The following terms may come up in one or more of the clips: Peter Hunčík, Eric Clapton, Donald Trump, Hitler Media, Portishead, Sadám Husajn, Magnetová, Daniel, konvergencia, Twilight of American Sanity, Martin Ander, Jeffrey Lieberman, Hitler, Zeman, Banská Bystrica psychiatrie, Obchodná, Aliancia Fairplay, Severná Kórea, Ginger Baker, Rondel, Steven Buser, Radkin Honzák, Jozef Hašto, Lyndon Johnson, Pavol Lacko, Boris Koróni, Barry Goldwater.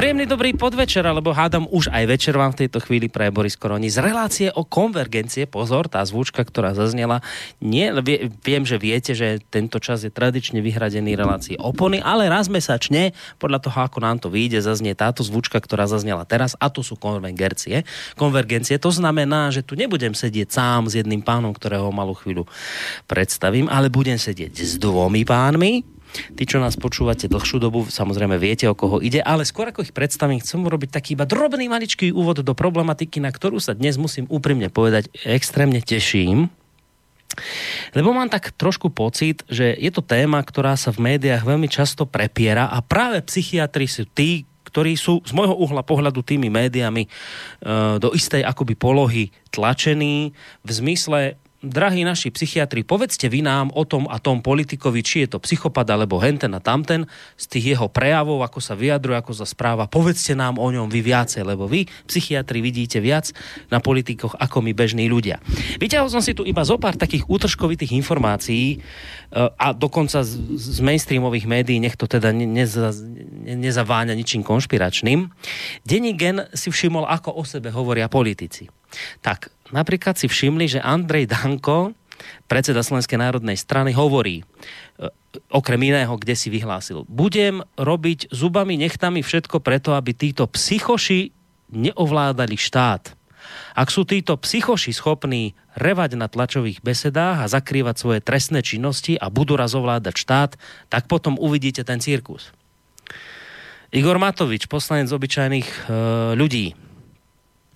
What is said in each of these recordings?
Príjemný dobrý podvečer, alebo hádam už aj večer vám v tejto chvíli praje Boris Koróni z relácie o konvergencie. Pozor, tá zvučka, ktorá zaznela, viem, že viete, že tento čas je tradične vyhradený relácii Opony, ale raz mesačne, podľa toho, ako nám to vyjde, zaznie táto zvučka, ktorá zaznela teraz, a to sú konvergencie. Konvergencie, to znamená, že tu nebudem sedieť sám s jedným pánom, ktorého malú chvíľu predstavím, ale budem sedieť s dvomi pánmi. Tí, čo nás počúvate dlhšiu dobu, samozrejme viete, o koho ide, ale skôr ako ich predstavím, chcem urobiť taký iba drobný maličký úvod do problematiky, na ktorú sa dnes, musím úprimne povedať, extrémne teším. Lebo mám tak trošku pocit, že je to téma, ktorá sa v médiách veľmi často prepiera, a práve psychiatri sú tí, ktorí sú z môjho uhla pohľadu tými médiami do istej akoby polohy tlačení v zmysle: drahí naši psychiatri, povedzte vy nám o tom a tom politikovi, či je to psychopat alebo henten a tamten, z tých jeho prejavov, ako sa vyjadruje, ako sa správa, povedzte nám o ňom vy viacej, lebo vy, psychiatri, vidíte viac na politikoch ako my bežní ľudia. Vyťahol som si tu iba zo pár takých útržkovitých informácií a dokonca z mainstreamových médií, nech to teda nezaváňa ničím konšpiračným. Deník Gen si všimol, ako o sebe hovoria politici. Tak, napríklad si všimli, že Andrej Danko, predseda Slovenskej národnej strany, hovorí, okrem iného, kde si vyhlásil: budem robiť zubami, nechtami všetko preto, aby títo psychoši neovládali štát. Ak sú títo psychoši schopní revať na tlačových besedách a zakrývať svoje trestné činnosti a budú raz ovládať štát, tak potom uvidíte ten cirkus. Igor Matovič, poslanec obyčajných ľudí,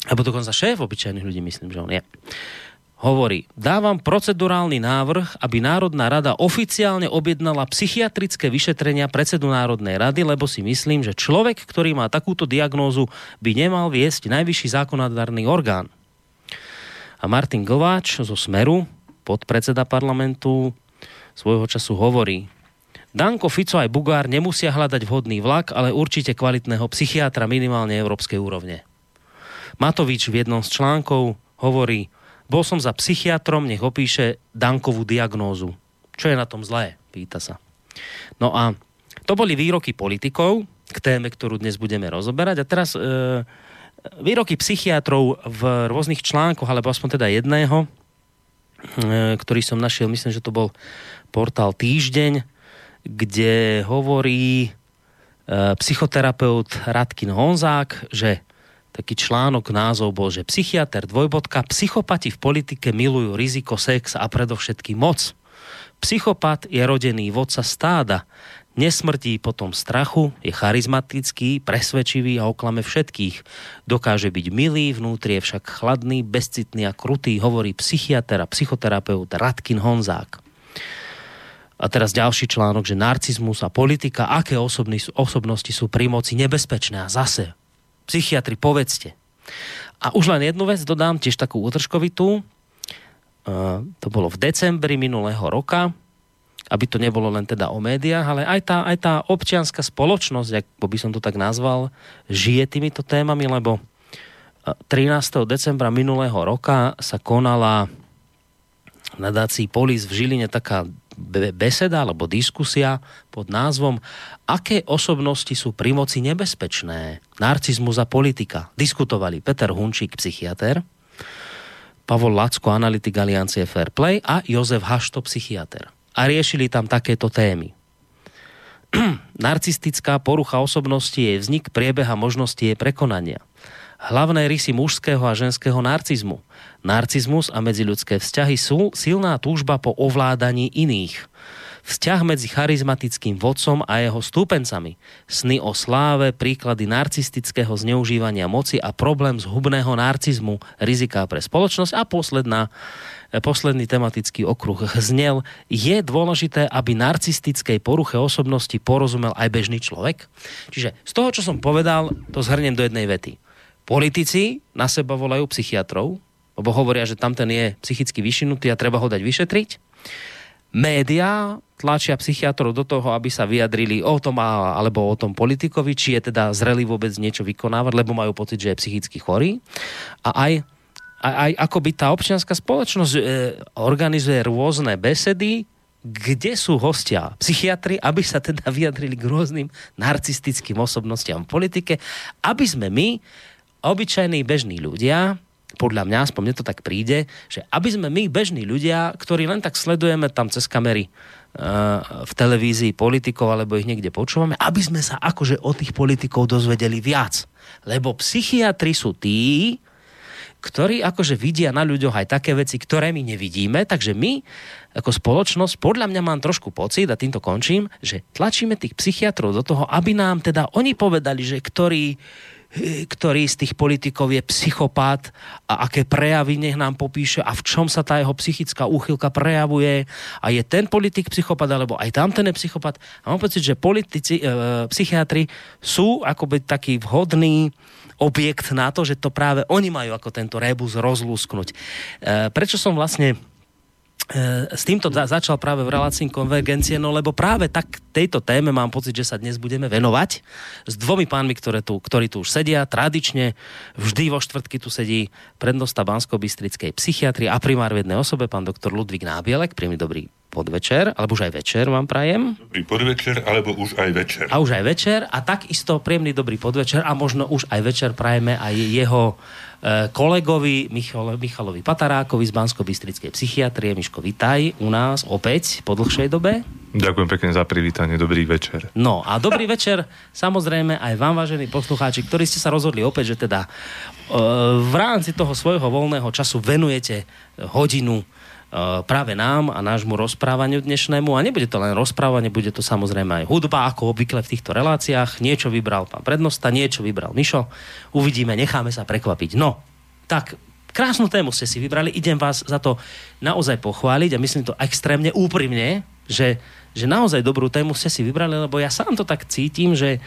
alebo dokonca šéf obyčajných ľudí, myslím, že on je, hovorí: dávam procedurálny návrh, aby Národná rada oficiálne objednala psychiatrické vyšetrenia predsedu Národnej rady, lebo si myslím, že človek, ktorý má takúto diagnózu, by nemal viesť najvyšší zákonodárny orgán. A Martin Glovač zo Smeru, podpredseda parlamentu, svojho času hovorí: Danko, Fico aj Bugár nemusia hľadať vhodný vlak, ale určite kvalitného psychiatra minimálne európskej úrovne. Matovič v jednom z článkov hovorí: bol som za psychiatrom, nech opíše Dankovú diagnózu. Čo je na tom zlé? Pýta sa. No a to boli výroky politikov k téme, ktorú dnes budeme rozoberať. A teraz výroky psychiatrov v rôznych článkoch, alebo aspoň teda jedného, ktorý som našiel, myslím, že to bol portál Týždeň, kde hovorí psychoterapeut Radkin Honzák, že taký článok, názov bol, že psychiater : psychopati v politike milujú riziko, sex a predovšetkým moc. Psychopat je rodený vodca stáda. Nesmrtí potom strachu, je charizmatický, presvedčivý a oklame všetkých. Dokáže byť milý, vnútri je však chladný, bezcitný a krutý, hovorí psychiater a psychoterapeut Radkin Honzák. A teraz ďalší článok, že narcizmus a politika, aké osobnosti sú pri moci nebezpečné, a zase: psychiatri, povedzte. A už len jednu vec dodám, tiež takú útržkovitú. To bolo v decembri minulého roka, aby to nebolo len teda o médiách, ale aj tá občianská spoločnosť, ako by som to tak nazval, žije týmito témami, lebo 13. decembra minulého roka sa konala v nadácii Polis v Žiline taká beseda alebo diskusia pod názvom Aké osobnosti sú pri moci nebezpečné? Narcizmus a politika. Diskutovali Peter Hunčík, psychiater, Pavol Lacko, analytik Aliancie Fairplay, a Jozef Hašto, psychiater. A riešili tam takéto témy. Narcistická porucha osobnosti je vznik, priebeha možnosti jej prekonania. Hlavné rysy mužského a ženského narcizmu. Narcizmus a medziľudské vzťahy sú silná túžba po ovládaní iných. Vzťah medzi charizmatickým vodcom a jeho stúpencami. Sny o sláve, príklady narcistického zneužívania moci a problém zhubného narcizmu, riziká pre spoločnosť. A posledný tematický okruh znel: je dôležité, aby narcistickej poruche osobnosti porozumel aj bežný človek. Čiže z toho, čo som povedal, to zhrniem do jednej vety. Politici na seba volajú psychiatrov, lebo hovoria, že tamten je psychicky vyšinutý a treba ho dať vyšetriť. Média tlačia psychiatrov do toho, aby sa vyjadrili o tom alebo o tom politikovi, či je teda zrelý vôbec niečo vykonávať, lebo majú pocit, že je psychicky chorý. A aj akoby tá občianská spoločnosť organizuje rôzne besedy, kde sú hostia psychiatri, aby sa teda vyjadrili k rôznym narcistickým osobnostiam v politike, aby sme my, obyčajní bežní ľudia, podľa mňa, aspoň mne to tak príde, že aby sme my, bežní ľudia, ktorí len tak sledujeme tam cez kamery v televízii politikov alebo ich niekde počúvame, aby sme sa akože od tých politikov dozvedeli viac. Lebo psychiatri sú tí, ktorí akože vidia na ľuďoch aj také veci, ktoré my nevidíme, takže my ako spoločnosť, podľa mňa mám trošku pocit, a týmto končím, že tlačíme tých psychiatrov do toho, aby nám teda oni povedali, že ktorý z tých politikov je psychopat a aké prejavy nech nám popíše a v čom sa tá jeho psychická úchylka prejavuje a je ten politik psychopat alebo aj tamten je psychopat. A mám pocit, že politici, psychiatri sú akoby taký vhodný objekt na to, že to práve oni majú ako tento rébus rozlúsknuť. Prečo som vlastne s týmto začal práve v relácii konvergencie, no lebo práve tak tejto téme mám pocit, že sa dnes budeme venovať s dvomi pánmi, ktorí tu už sedia tradične, vždy vo štvrtky tu sedí prednosta Banskobystrickej psychiatrie a primár v jednej osobe, pán doktor Ludvík Nábielek. Príjemný dobrý podvečer, alebo už aj večer vám prajem. Dobrý podvečer, alebo už aj večer. A už aj večer a takisto príjemný dobrý podvečer a možno už aj večer prajeme aj jeho kolegovi Michalovi Patarákovi z Banskobystrickej psychiatrie. Miško, vitaj u nás opäť po dlhšej dobe. Ďakujem pekne za privítanie, dobrý večer. No a dobrý večer samozrejme aj vám, vážení poslucháči, ktorí ste sa rozhodli opäť, že teda v rámci toho svojho voľného času venujete hodinu práve nám a nášmu rozprávaniu dnešnému. A nebude to len rozprávanie, bude to samozrejme aj hudba, ako obvykle v týchto reláciách. Niečo vybral pán prednosta, niečo vybral Mišo. Uvidíme, necháme sa prekvapiť. No, tak krásnu tému ste si vybrali. Idem vás za to naozaj pochváliť a myslím to extrémne úprimne, že naozaj dobrú tému ste si vybrali, lebo ja sám to tak cítim, že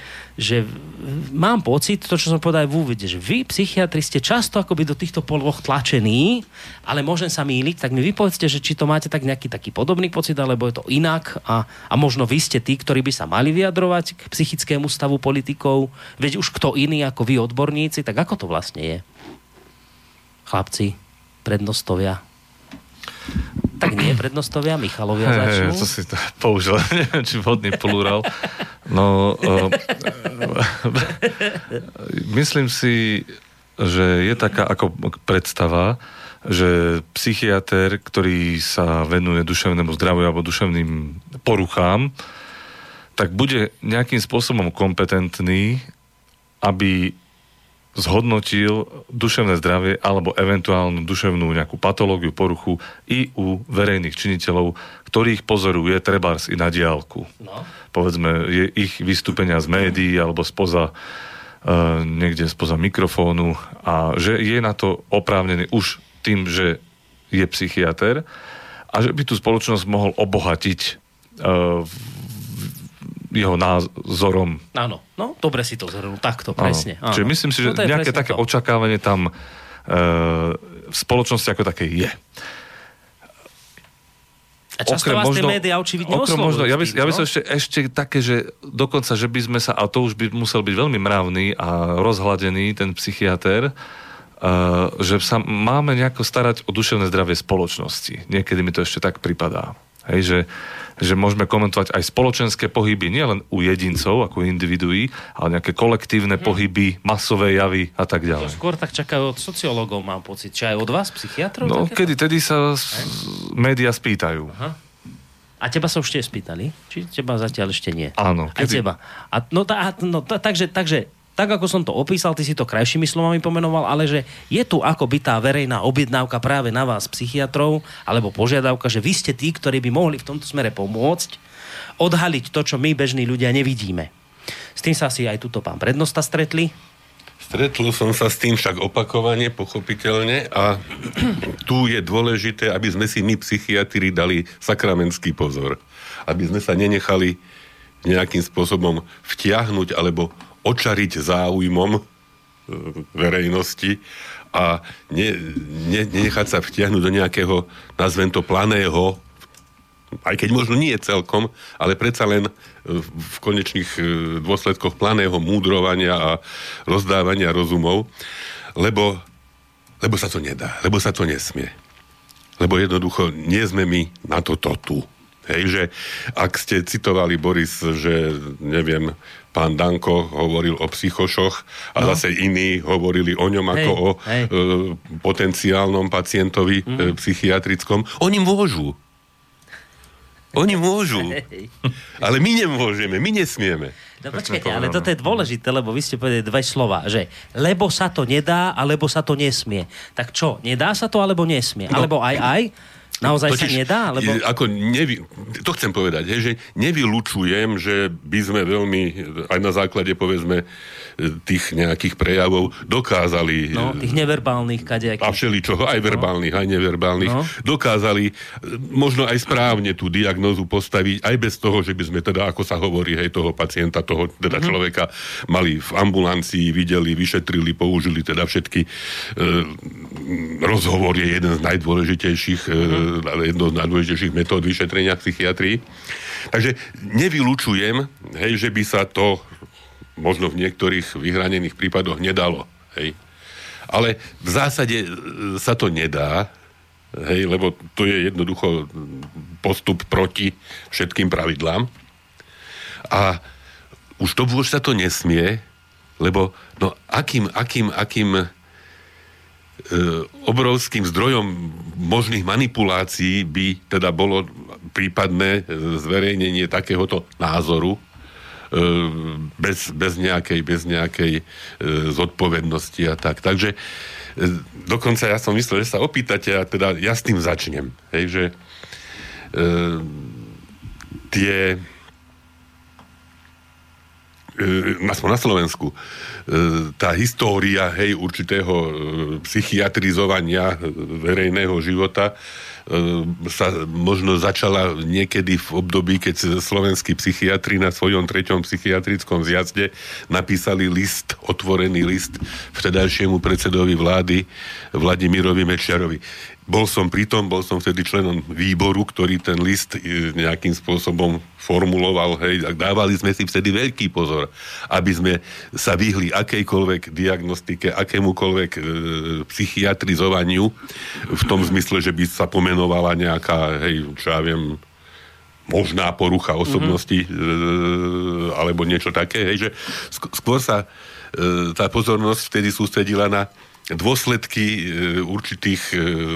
mám pocit, to, čo som povedal v úvode, že vy, psychiatri, ste často akoby do týchto poloh tlačení, ale môžem sa mýliť, tak mi vypovedzte, že či to máte tak nejaký taký podobný pocit, alebo je to inak a možno vy ste tí, ktorí by sa mali vyjadrovať k psychickému stavu politikov, veď už kto iný ako vy odborníci, tak ako to vlastne je? Chlapci, prednostovia. Tak nie, prednostovia, Michalovia začnú. To si to použil, neviem, či vhodný plurál. No, myslím si, že je taká ako predstava, že psychiater, ktorý sa venuje duševnému zdraviu alebo duševným poruchám, tak bude nejakým spôsobom kompetentný, aby zhodnotil duševné zdravie alebo eventuálnu duševnú nejakú patológiu, poruchu i u verejných činiteľov, ktorých pozoruje trebárs i na diaľku. No. Povedzme, je ich vystúpenia z médií alebo spoza niekde spoza mikrofónu a že je na to oprávnený už tým, že je psychiater a že by tú spoločnosť mohol obohatiť jeho názorom. Áno, no, dobre si to zhrnul, takto, presne. Áno. Čiže myslím si, že no nejaké také to očakávanie tam v spoločnosti ako také je. A často okrem vás možno, tie médiá očividne oslovujú. Ja by som ešte také, že dokonca, že by sme sa, a to už by musel byť veľmi mravný a rozhladený ten psychiater, že sa máme nejako starať o duševné zdravie spoločnosti. Niekedy mi to ešte tak pripadá. Hej, že môžeme komentovať aj spoločenské pohyby, nielen u jedincov, ako individuí, ale nejaké kolektívne pohyby, masové javy a tak ďalej. To skôr tak čakajú od sociológov, mám pocit. Či aj od vás, psychiatrov? No, tedy sa médiá spýtajú. Aha. A teba sa už tiež spýtali? Či teba zatiaľ ešte nie? Áno. Aj teba. A, takže tak, ako som to opísal, ty si to krajšími slovami pomenoval, ale že je tu akoby tá verejná objednávka práve na vás, psychiatrov, alebo požiadavka, že vy ste tí, ktorí by mohli v tomto smere pomôcť odhaliť to, čo my, bežní ľudia, nevidíme. S tým sa si aj tuto pán prednosta stretli. Stretol som sa s tým však opakovane, pochopiteľne, a tu je dôležité, aby sme si my, psychiatri, dali sakramentský pozor. Aby sme sa nenechali nejakým spôsobom vtiahnuť, alebo očariť záujmom verejnosti a nenechať sa vtiahnuť do nejakého, nazvem to, planého, aj keď možno nie celkom, ale predsa len v konečných dôsledkoch planého múdrovania a rozdávania rozumov, lebo sa to nedá, lebo sa to nesmie. Lebo jednoducho nie sme my na toto tu. Hej, že ak ste citovali, Boris, že neviem, pán Danko hovoril o psychošoch a zase iní hovorili o ňom ako o potenciálnom pacientovi psychiatrickom. Oni môžu. Oni môžu. Ale my nemôžeme, my nesmieme. No počkajte, ale toto je dôležité, lebo vy ste povedali dve slova, že lebo sa to nedá, alebo sa to nesmie. Tak čo, nedá sa to, alebo nesmie? No. Alebo aj? Naozaj totiž, sa nedá? Lebo... to chcem povedať, že nevylučujem, že by sme veľmi, aj na základe, povedzme, tých nejakých prejavov dokázali... No, tých neverbálnych kadejakých. A všeličoho, aj verbálnych, aj neverbálnych. No. Dokázali možno aj správne tú diagnózu postaviť, aj bez toho, že by sme teda, ako sa hovorí, toho pacienta, toho teda človeka, mali v ambulancii, videli, vyšetrili, použili teda všetky... rozhovor je jeden z najdôležitejších... jednou z najdôležitejších metód vyšetrenia psychiatrii. Takže nevylučujem, že by sa to možno v niektorých vyhranených prípadoch nedalo. Hej. Ale v zásade sa to nedá, lebo to je jednoducho postup proti všetkým pravidlám. A už sa to nesmie, lebo no akým obrovským zdrojom možných manipulácií by teda bolo prípadné zverejnenie takéhoto názoru bez nejakej zodpovednosti a tak. Takže dokonca ja som myslel, že sa opýtate a teda ja s tým začnem. Hej, že tie na Slovensku tá história určitého psychiatrizovania verejného života sa možno začala niekedy v období, keď slovenskí psychiatri na svojom 3. psychiatrickom zjazde napísali list, otvorený list vtedajšiemu predsedovi vlády Vladimírovi Mečiarovi. Bol som vtedy členom výboru, ktorý ten list nejakým spôsobom formuloval, tak dávali sme si vtedy veľký pozor, aby sme sa vyhli akejkoľvek diagnostike, akémukoľvek psychiatrizovaniu v tom zmysle, že by sa pomenovala nejaká, možná porucha osobnosti alebo niečo také, že skôr sa tá pozornosť vtedy sústredila na dôsledky určitých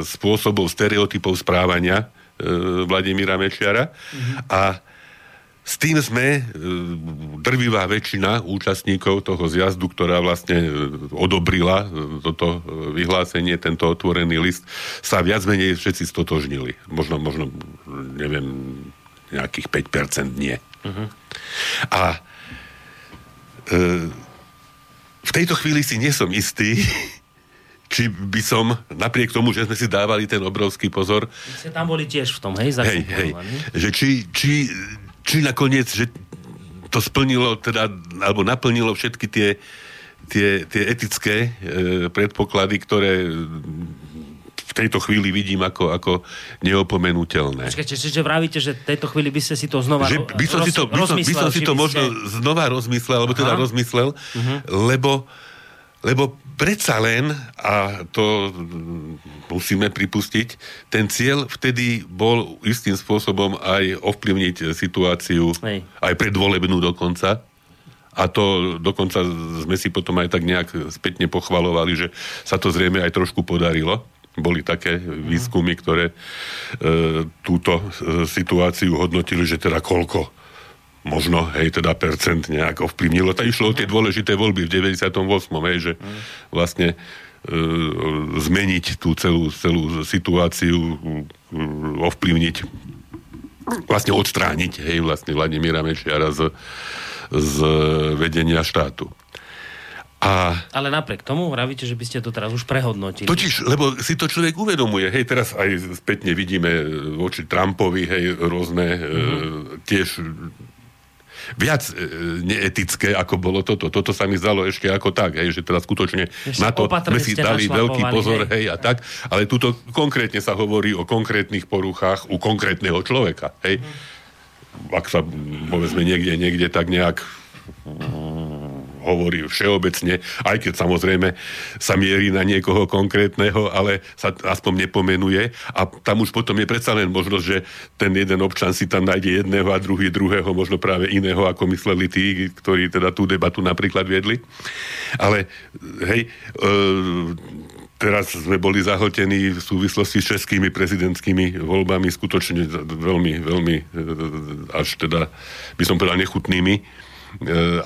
spôsobov, stereotypov správania Vladimíra Mečiara a s tým sme drvivá väčšina účastníkov toho zjazdu, ktorá vlastne odobrila toto vyhlásenie, tento otvorený list, sa viac menej všetci stotožnili. Možno neviem, nejakých 5% nie. A v tejto chvíli si nie som istý, či by som, napriek tomu, že sme si dávali ten obrovský pozor... Tam boli tiež v tom, že či nakoniec, že to splnilo, teda, alebo naplnilo všetky tie etické predpoklady, ktoré v tejto chvíli vidím ako neopomenuteľné. Počkajte, čiže vravíte, že v tejto chvíli by ste si to znova rozmyslel, alebo teda rozmyslel, lebo predsa len, a to musíme pripustiť, ten cieľ vtedy bol istým spôsobom aj ovplyvniť situáciu, aj predvolebnú dokonca. A to dokonca sme si potom aj tak nejak spätne pochvalovali, že sa to zrejme aj trošku podarilo. Boli také výskumy, ktoré túto situáciu hodnotili, že teda koľko možno, teda percent nejak ovplyvnilo. Tak išlo o tie dôležité voľby v 98. Že vlastne zmeniť tú celú situáciu, ovplyvniť, vlastne odstrániť, vlastne Vladimíra Mečiara z vedenia štátu. Ale napriek tomu vravíte, že by ste to teraz už prehodnotili. Totiž, lebo si to človek uvedomuje, teraz aj spätne vidíme voči Trumpovi, rôzne tiež... viac neetické, ako bolo toto. Toto sa mi zdalo ešte ako tak, že teda skutočne ešte na to sme si dali veľký pozor, tak. Ale tuto konkrétne sa hovorí o konkrétnych poruchách u konkrétneho človeka, Ak sa, povedzme, niekde tak nejak hovorí všeobecne, aj keď samozrejme sa mierí na niekoho konkrétneho, ale sa aspoň nepomenuje. A tam už potom je predsa len možnosť, že ten jeden občan si tam nájde jedného a druhý druhého, možno práve iného, ako mysleli tí, ktorí teda tú debatu napríklad viedli. Ale hej, teraz sme boli zahltení v súvislosti s českými prezidentskými voľbami skutočne veľmi, veľmi až teda, by som povedal, nechutnými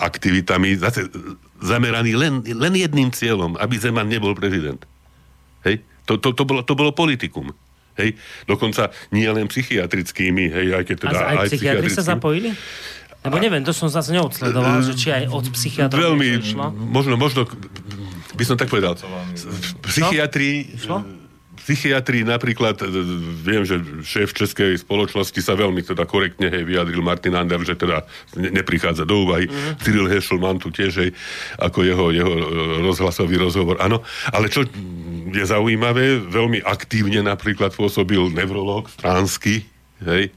aktivitami, zase zameraný len jedným cieľom, aby Zeman nebol prezident. Hej? To bolo politikum. Hej? Dokonca nie len psychiatrickými, hej, aj keď teda... A aj psychiatri sa zapojili? Lebo neviem, to som zase neodsledoval, že či aj od psychiatrov išlo. Možno... by som tak povedal. Psychiatri napríklad, viem, že šéf českej spoločnosti sa veľmi teda korektne vyjadril Martin Ander, že teda neprichádza do úvahy. Mm-hmm. Cyril Hešelman tu tiež ako jeho rozhlasový rozhovor. Áno, ale čo je zaujímavé, veľmi aktívne napríklad pôsobil neurológ Stránsky, hej,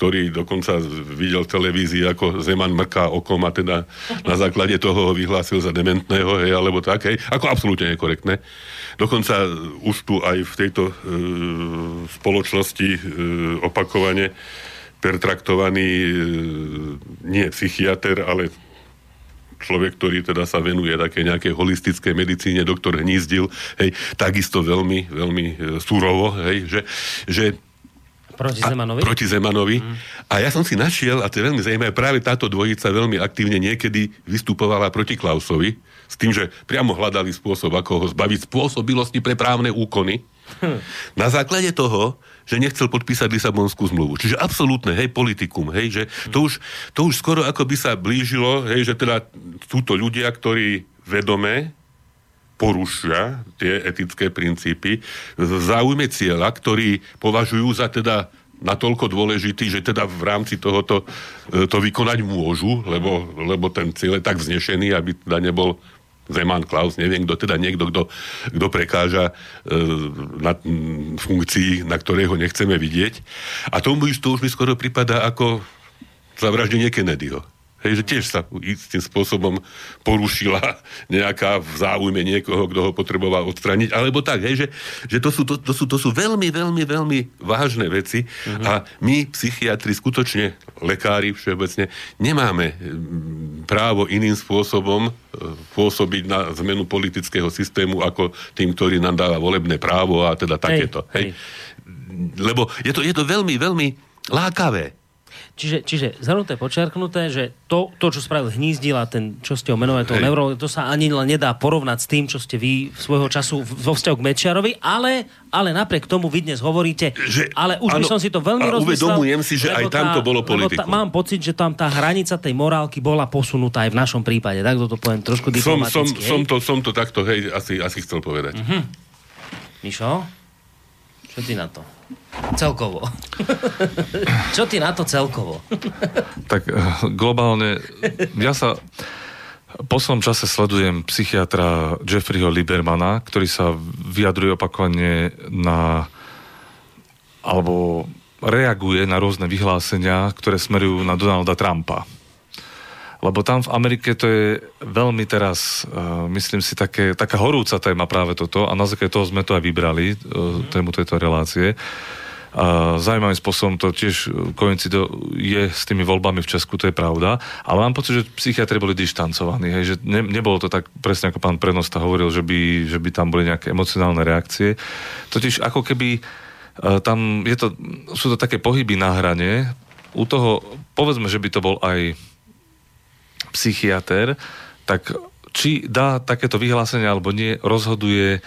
ktorý dokonca videl televízii, ako Zeman mrká okom a teda na základe toho ho vyhlásil za dementného, hej, alebo tak, hej, ako absolútne nekorektné. Dokonca už tu aj v tejto spoločnosti opakovane pertraktovaný nie psychiater, ale človek, ktorý teda sa venuje také nejakej holistickej medicíne, doktor Hnízdil, hej, takisto veľmi, veľmi surovo, hej, že Proti Zemanovi. Mm. A ja som si našiel, a to je veľmi zaujímavé, práve táto dvojica veľmi aktívne niekedy vystupovala proti Klausovi, s tým, že priamo hľadali spôsob, ako ho zbaviť spôsobilosti pre právne úkony. Na základe toho, že nechcel podpísať Lisabonskú zmluvu. Čiže absolútne, hej, politikum, hej, že to už skoro ako by sa blížilo, hej, že teda sú to ľudia, ktorí vedomé porušia tie etické princípy v záujme cieľa, ktorý považujú za teda natoľko dôležitý, že teda v rámci tohoto to vykonať môžu, lebo ten cieľ je tak vznešený, aby teda nebol Zeman, Klaus, neviem, kto teda niekto, kto prekáža na funkcii, na ktorej ho nechceme vidieť. A to už mi skoro prípada ako zavraždenie Kennedyho. Hej, že tiež sa istým spôsobom porušila nejaká v záujme niekoho, kto ho potreboval odstrániť, alebo tak, hej, že to sú veľmi, veľmi, veľmi vážne veci. Mm-hmm. A my, psychiatri, skutočne lekári všeobecne, nemáme právo iným spôsobom pôsobiť na zmenu politického systému ako tým, ktorý nám dáva volebné právo a teda takéto. Hej. Lebo je to veľmi, veľmi lákavé. Čiže zhrnuté, počerknuté, že to čo spravil Hnízdil a ten, čo ste ho menovali, to sa ani len nedá porovnať s tým, čo ste vy svojho času vo vzťahu k Mečiarovi, ale napriek tomu vy dnes hovoríte, že, ale už áno, by som si to veľmi rozmyslel. Uvedomujem si, že aj tam to bolo politikum. Mám pocit, že tam tá hranica tej morálky bola posunutá aj v našom prípade, tak to poviem trošku diplomaticky. Som to takto, hej, asi chcel povedať. Uh-huh. Mišo, čo ty na to? Celkovo. Čo ty na to celkovo? Tak globálne, ja sa po svojom čase sledujem psychiatra Jeffreyho Liebermana, ktorý sa vyjadruje opakovane alebo reaguje na rôzne vyhlásenia, ktoré smerujú na Donalda Trumpa. Lebo tam v Amerike to je veľmi teraz, myslím si, taká horúca téma práve toto a na základe toho sme to aj vybrali, tému tejto relácie. A zaujímavým spôsobom to tiež je s tými voľbami v Česku, to je pravda, ale mám pocit, že psychiatri boli dištancovaní, hej, že nebolo to tak presne, ako pán Prenosta hovoril, že by tam boli nejaké emocionálne reakcie. Totiž ako keby tam sú to také pohyby na hrane, u toho, povedzme, že by to bol aj psychiater, tak či dá takéto vyhlásenie alebo nie, rozhoduje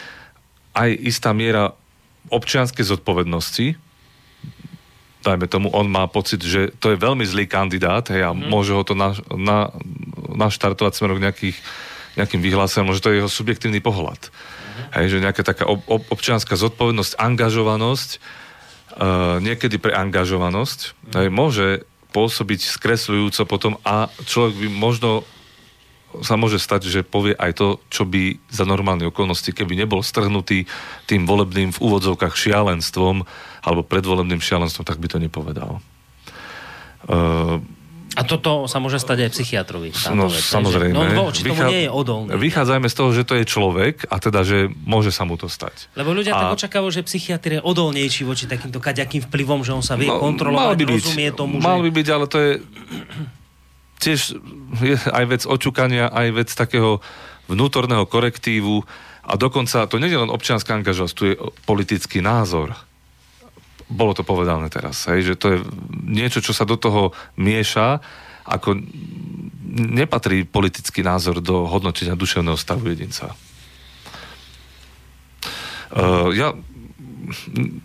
aj istá miera občianskej zodpovednosti. Dajme tomu, on má pocit, že to je veľmi zlý kandidát, hej, a môže ho to naštartovať smerom nejakým vyhlásením, že to je jeho subjektívny pohľad. Hej, že nejaká taká občianska zodpovednosť, angažovanosť, niekedy preangažovanosť, hej, môže pôsobiť skresľujúco potom a človek by možno sa môže stať, že povie aj to, čo by za normálne okolnosti, keby nebol strhnutý tým volebným v úvodzovkách šialenstvom alebo predvolebným šialenstvom, tak by to nepovedal. A toto sa môže stať aj psychiatrovi. No, vec, samozrejme. No, voči tomu nie je odolný. Vychádzajme z toho, že to je človek a teda, že môže sa mu to stať. Lebo ľudia tak očakávajú, že psychiatr je odolnejší voči takýmto kaďakým vplyvom, že on sa vie kontrolovať, rozumie tomu, že... Mal by byť, ale to je... Tiež je aj vec očukania, aj vec takého vnútorného korektívu a dokonca to nie je len občianska angažovanosť, tu je politický názor. Bolo to povedané teraz, hej, že to je niečo, čo sa do toho mieša, ako nepatrí politický názor do hodnotenia duševného stavu jedinca. Ja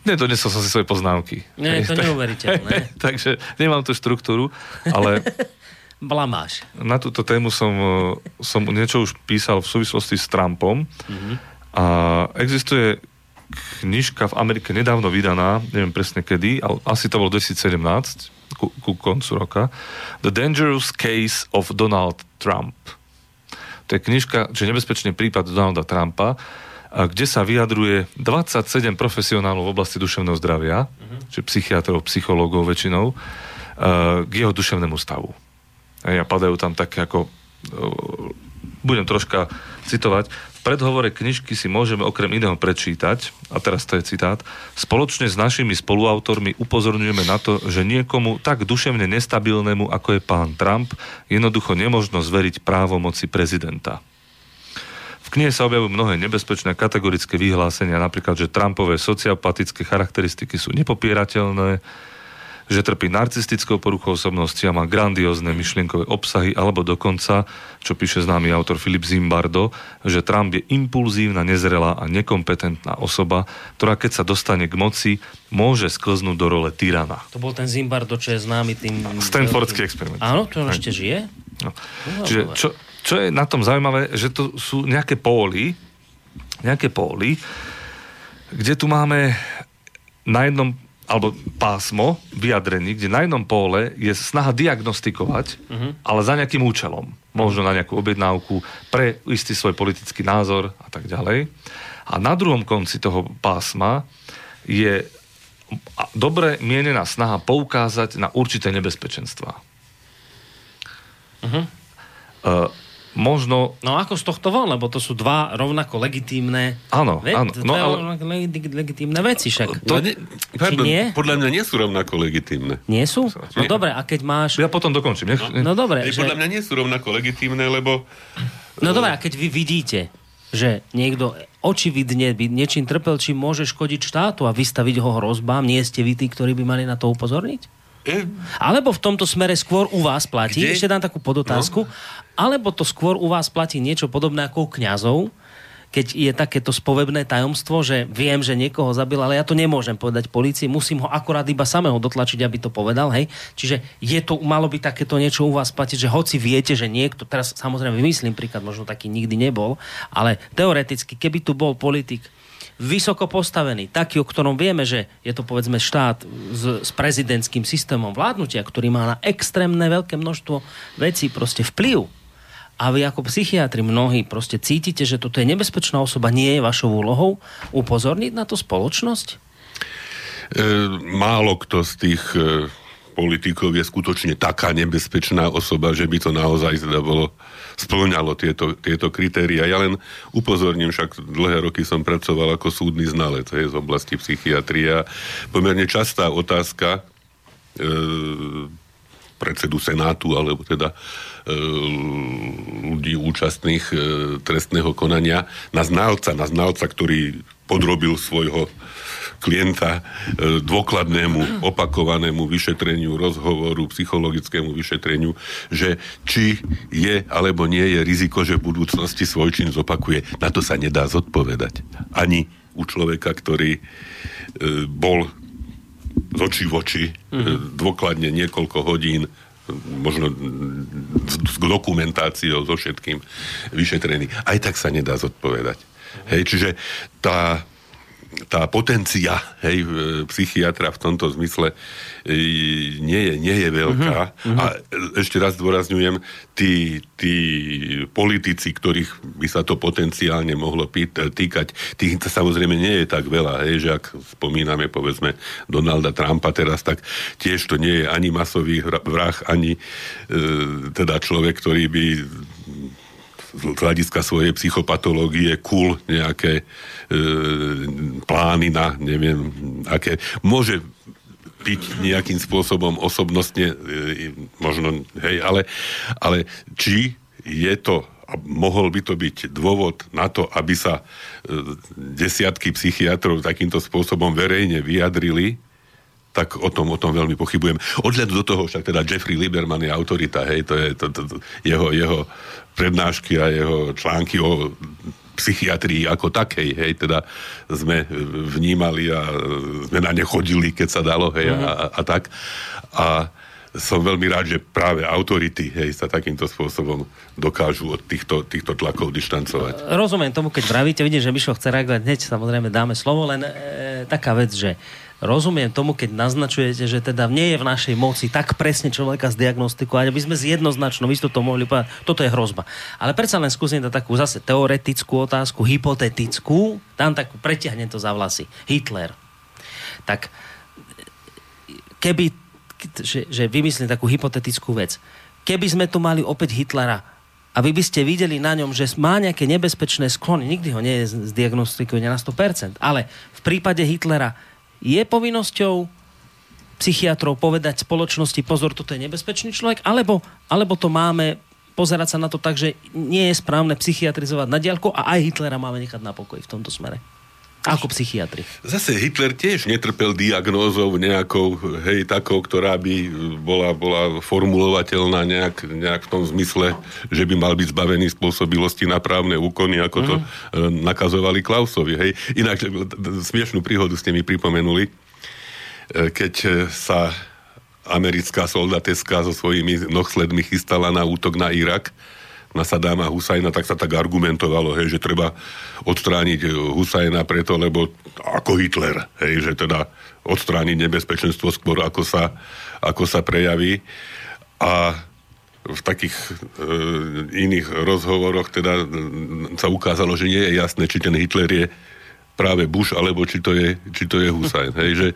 nedonesol som si svoje poznámky. Nie, hej, to neuveriteľné. Takže nemám tú štruktúru, ale... Blamáš. Na túto tému som niečo už písal v súvislosti s Trumpom. Mm-hmm. A existuje knižka v Amerike nedávno vydaná, neviem presne kedy, ale asi to bolo 2017, ku koncu roka, The Dangerous Case of Donald Trump. To je knižka, čiže nebezpečný prípad Donalda Trumpa, kde sa vyjadruje 27 profesionálov v oblasti duševného zdravia, čiže psychiatrov, psychológov väčšinou, k jeho duševnému stavu. A padajú tam také ako... Budem troška citovať. V predhovore knižky si môžeme okrem iného prečítať, a teraz to je citát, spoločne s našimi spoluautormi upozorňujeme na to, že niekomu tak duševne nestabilnému, ako je pán Trump, jednoducho nemožno zveriť právomoci prezidenta. V knihe sa objavujú mnohé nebezpečné kategorické vyhlásenia, napríklad, že Trumpové sociopatické charakteristiky sú nepopierateľné, že trpí narcistickou poruchou osobnosti a má grandiózne myšlienkové obsahy, alebo dokonca, čo píše známy autor Filip Zimbardo, že Trump je impulzívna, nezrelá a nekompetentná osoba, ktorá keď sa dostane k moci, môže sklznúť do role tyrana. To bol ten Zimbardo, čo je známy tým... Stanfordský experiment. Áno, to ešte žije. No. Čiže čo je na tom zaujímavé, že to sú nejaké póly, kde tu máme na jednom alebo pásmo vyjadrení, kde na jednom pole je snaha diagnostikovať, ale za nejakým účelom. Možno na nejakú objednávku, pre istý svoj politický názor a tak ďalej. A na druhom konci toho pásma je dobre mienená snaha poukázať na určité nebezpečenstvá. Možno... No ako z tohto von, lebo to sú dva rovnako legitímne... Áno. No, ale... legitímne veci však. To ne... Podľa mňa nie sú rovnako legitímne. Nie sú? No dobre, a keď máš... Ja potom dokončím. No dobre. Podľa mňa nie sú rovnako legitímne, lebo... No dobre, a keď vy vidíte, že niekto očividne by niečím trpel, či môže škodiť štátu a vystaviť ho hrozbám, nie ste vy tí, ktorí by mali na to upozorniť? Alebo v tomto smere skôr u vás platí, ešte dám takú podotázku, alebo to skôr u vás platí niečo podobné ako u kňazov, keď je takéto spovebné tajomstvo, že viem, že niekoho zabil, ale ja to nemôžem povedať polícii, musím ho akorát iba samého dotlačiť, aby to povedal, hej. Čiže je to, malo by takéto niečo u vás platiť, že hoci viete, že niekto, teraz samozrejme vymyslím príklad, možno taký nikdy nebol, ale teoreticky, keby tu bol politik vysoko postavený, taký, o ktorom vieme, že je to povedzme štát s prezidentským systémom vládnutia, ktorý má na extrémne veľké množstvo vecí proste vplyv. A vy ako psychiatri mnohí proste cítite, že toto je nebezpečná osoba, nie je vašou úlohou upozorniť na to spoločnosť? Málo kto z tých politikov je skutočne taká nebezpečná osoba, že by to naozaj teda bolo, spĺňalo tieto kritéria. Ja len upozorním, však dlhé roky som pracoval ako súdny znalec z oblasti psychiatrie. Pomerne častá otázka predsedu Senátu, alebo teda ľudí účastných trestného konania na znalca, ktorý podrobil svojho klienta dôkladnému, opakovanému vyšetreniu, rozhovoru, psychologickému vyšetreniu, že či je alebo nie je riziko, že v budúcnosti svoj čin zopakuje. Na to sa nedá zodpovedať. Ani u človeka, ktorý bol z očí v oči dôkladne niekoľko hodín možno s dokumentáciou, so všetkým vyšetrený. Aj tak sa nedá zodpovedať. Hej, čiže tá tá potencia, hej, psychiatra v tomto zmysle nie je veľká. A ešte raz zdôrazňujem, tí politici, ktorých by sa to potenciálne mohlo týkať, tých samozrejme nie je tak veľa, hej, že ak spomíname, povedzme, Donalda Trumpa teraz, tak tiež to nie je ani masový vrah, ani teda človek, ktorý by z hľadiska svojej psychopatológie nejaké plány na, neviem, aké, môže byť nejakým spôsobom osobnostne možno, hej, ale či je to, a mohol by to byť dôvod na to, aby sa desiatky psychiatrov takýmto spôsobom verejne vyjadrili, tak o tom veľmi pochybujem. Odhľad do toho však teda Jeffrey Lieberman je autorita, hej, to je jeho prednášky a jeho články o psychiatrii ako takej, hej, teda sme vnímali a sme na ne chodili, keď sa dalo, hej, a tak. A som veľmi rád, že práve autority, hej, sa takýmto spôsobom dokážu od týchto tlakov dištancovať. Rozumiem tomu, keď vravíte, vidím, že Mišo chce reagovať hneď, samozrejme dáme slovo, len taká vec, že rozumiem tomu, keď naznačujete, že teda nie je v našej moci tak presne človeka zdiagnostikovať, aby sme jednoznačnou istotou mohli povedať, toto je hrozba. Ale predsa len skúsim dať takú zase teoretickú otázku, hypotetickú, tam takú pretiahnem to za vlasy. Hitler. Tak keby, že vymyslím takú hypotetickú vec, keby sme tu mali opäť Hitlera, a vy by ste videli na ňom, že má nejaké nebezpečné sklony, nikdy ho nie je zdiagnostikovaný na 100%, ale v prípade Hitlera je povinnosťou psychiatrov povedať spoločnosti, pozor, toto je nebezpečný človek, alebo to máme pozerať sa na to tak, že nie je správne psychiatrizovať na diaľku a aj Hitlera máme nechať na pokoji v tomto smere. Ako psychiatri. Zase Hitler tiež netrpel diagnózou nejakou, hej, takou, ktorá by bola formulovateľná nejak v tom zmysle, že by mal byť zbavený spôsobilosti na právne úkony, ako to nakazovali Klausovi, hej. Inak smiešnú príhodu ste mi pripomenuli, keď sa americká soldateska so svojimi nohsledmi chystala na útok na Irak, na Sadáma Husajna, tak sa tak argumentovalo, hej, že treba odstrániť Husajna preto, lebo ako Hitler, hej, že teda odstrániť nebezpečenstvo skôr, ako sa prejaví. A v takých iných rozhovoroch teda sa ukázalo, že nie je jasné, či ten Hitler je práve Bush, alebo či to je Husajn. Hej,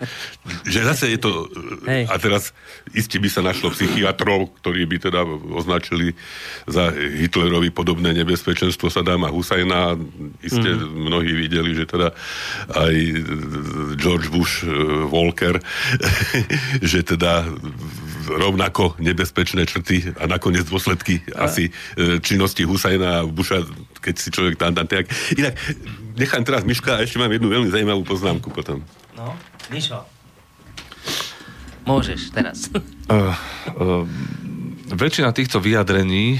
že zase je to... Hej. A teraz iste by sa našlo psychiatrov, ktorí by teda označili za Hitlerovi podobné nebezpečenstvo Sadáma Husajna. Iste mnohí videli, že teda aj George Bush Walker, že teda rovnako nebezpečné črty a nakoniec dôsledky asi činnosti Husajna a Busha, keď si človek tam tak... Inak, nechám teraz Miška a ešte mám jednu veľmi zaujímavú poznámku potom. No, Mišo. Môžeš teraz. Väčšina týchto vyjadrení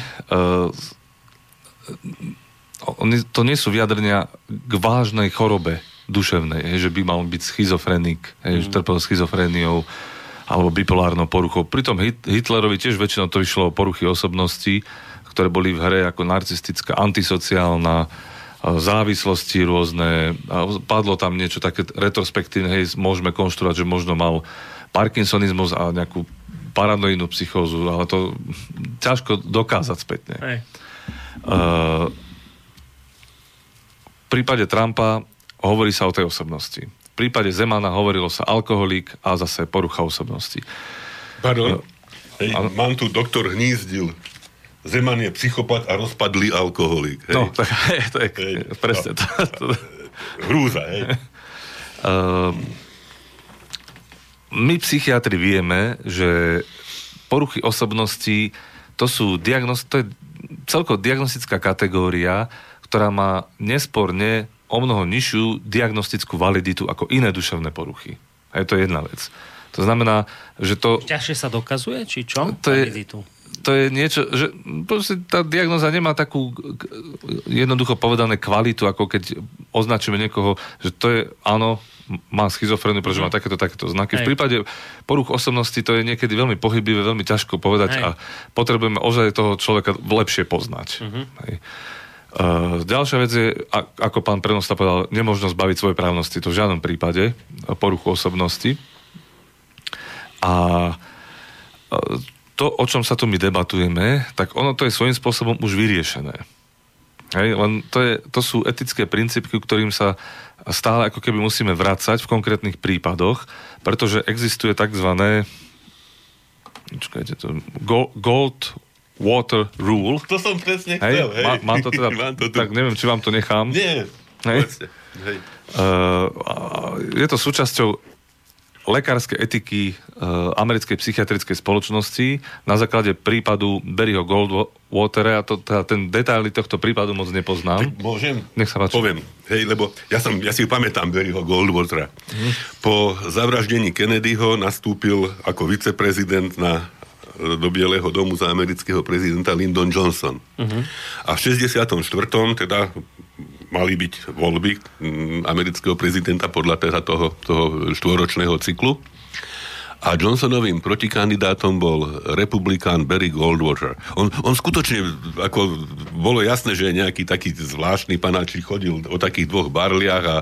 to nie sú vyjadrenia k vážnej chorobe duševnej, hej, že by mal byť schizofrenik, hej, že trpel schizofréniou alebo bipolárnou poruchou. Pritom Hitlerovi tiež väčšinou to išlo o poruchy osobnosti, ktoré boli v hre ako narcistická, antisociálna, závislosti rôzne. Padlo tam niečo také retrospektívne, hej, môžeme konštruovať, že možno mal parkinsonizmus a nejakú paranoidnú psychózu, ale to ťažko dokázať spätne. V prípade Trumpa hovorí sa o tej osobnosti. V prípade Zemana hovorilo sa alkoholík a zase porucha osobnosti. Pardon, mám tu doktor Hnízdil. Zeman je psychopat a rozpadlý alkoholík. Hej? No, tak hej, presne to. Hrúza, hej. My psychiatri vieme, že poruchy osobnosti to je celkovo diagnostická kategória, ktorá má nesporne omnoho nižšiu diagnostickú validitu ako iné duševné poruchy. Hej, to je jedna vec. To znamená, že to... Ťažšie sa dokazuje, či čo? Validitu. To je niečo, že proste tá diagnóza nemá takú jednoducho povedané kvalitu, ako keď označíme niekoho, že to je, áno, má schizofréniu, pretože má takéto znaky. Hej. V prípade poruch osobnosti to je niekedy veľmi pohyblivé, veľmi ťažko povedať. Hej. A potrebujeme ozaj toho človeka lepšie poznať. Hej. Ďalšia vec je, ako pán Prenosta povedal, nemožno zbaviť svojej právnosti. To v žiadnom prípade, poruchu osobnosti. A to, o čom sa tu my debatujeme, tak ono to je svojím spôsobom už vyriešené. Hej? Len to sú etické princípy, ktorým sa stále ako keby musíme vracať v konkrétnych prípadoch, pretože existuje takzvané Goldwater rule. To som presne chcel. Hej? Mám to teda, tak neviem, či vám to nechám. Nie, vlastne. Hej. Je to súčasťou lekárskej etiky americkej psychiatrickej spoločnosti na základe prípadu Barryho Goldwatera. A teda ten detaily tohto prípadu moc nepoznám. Môžem? Nech sa páči. Poviem. Hej, lebo ja si pamätám Barryho Goldwatera. Hm. Po zavraždení Kennedyho nastúpil ako viceprezident do Bielého domu za amerického prezidenta Lyndon Johnson. Hm. A v 64. teda mali byť voľby amerického prezidenta podľa teda toho štvoročného cyklu. A Johnsonovým protikandidátom bol republikán Barry Goldwater. On skutočne, ako bolo jasné, že nejaký taký zvláštny panáčik chodil o takých dvoch barliach a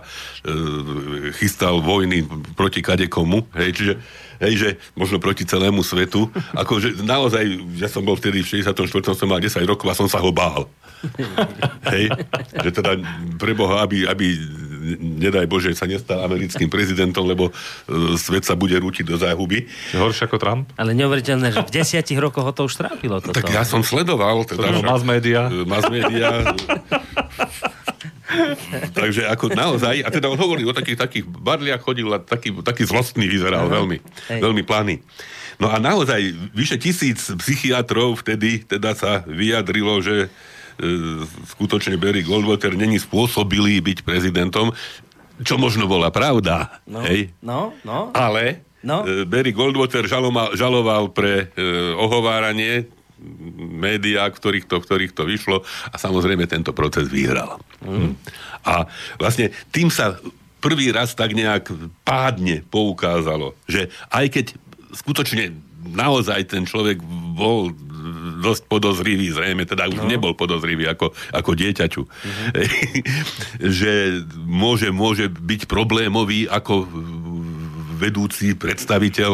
chystal vojny proti kadekomu. Hej, čiže že možno proti celému svetu. Akože naozaj, ja som bol vtedy v 64. som mal 10 rokov a som sa ho bál. Hej, že teda preboha, aby nedaj Bože, sa nestal americkým prezidentom, lebo svet sa bude rútiť do záhuby. Horšie ako Trump? Ale neuveriteľné, že v 10 rokoch ho to už trápilo. Toto. Tak ja som sledoval. Teda, mass media. Takže ako naozaj, a teda on hovoril o takých barliach, chodil a taký zlostný vyzeral, veľmi planý. No a naozaj, vyše 1000 psychiatrov vtedy teda sa vyjadrilo, že skutočne Barry Goldwater není spôsobilý byť prezidentom, čo možno bola pravda. No. Ale Barry Goldwater žaloval pre ohováranie médiá, ktorých to vyšlo, a samozrejme tento proces vyhral. Mm. A vlastne tým sa prvý raz tak nejak pádne poukázalo, že aj keď skutočne naozaj ten človek bol dosť podozrivý, zrejme, teda už nebol podozrivý ako dieťaťu. Mm-hmm. Že môže byť problémový ako vedúci predstaviteľ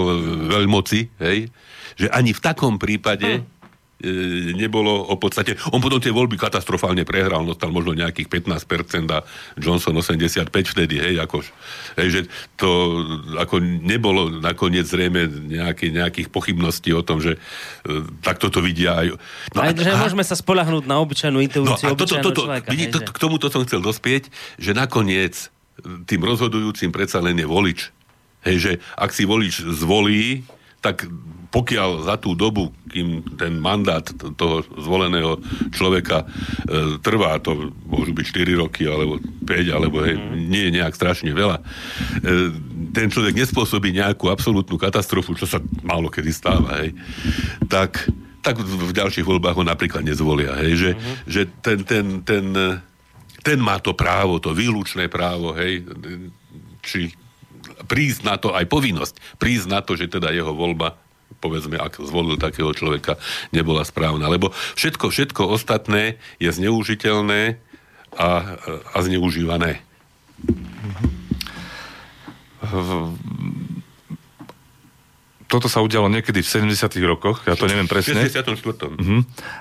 veľmoci, hej? Že ani v takom prípade nebolo o podstate. On potom tie voľby katastrofálne prehral, dostal možno nejakých 15% a Johnson 85% vtedy, že to ako nebolo nakoniec zrejme nejakých pochybností o tom, že takto to vidia aj. No aj že môžeme sa spoľahnúť na obyčajnú intuíciu obyčajného človeka. K tomuto som chcel dospieť, že nakoniec tým rozhodujúcim predsa len je volič. Hej, že ak si volič zvolí, tak pokiaľ za tú dobu, kým ten mandát toho zvoleného človeka trvá, to môžu byť 4 roky, alebo 5, alebo nie je nejak strašne veľa, ten človek nespôsobí nejakú absolútnu katastrofu, čo sa málo kedy stáva, tak v ďalších voľbách ho napríklad nezvolia, že ten má to právo, to výlučné právo, či prísť na to, aj povinnosť, prísť na to, že teda jeho voľba, povedzme, ak zvolil takého človeka, nebola správna. Lebo všetko ostatné je zneužiteľné a zneužívané. Toto sa udialo niekedy v 70. rokoch, ja to neviem presne. V 64.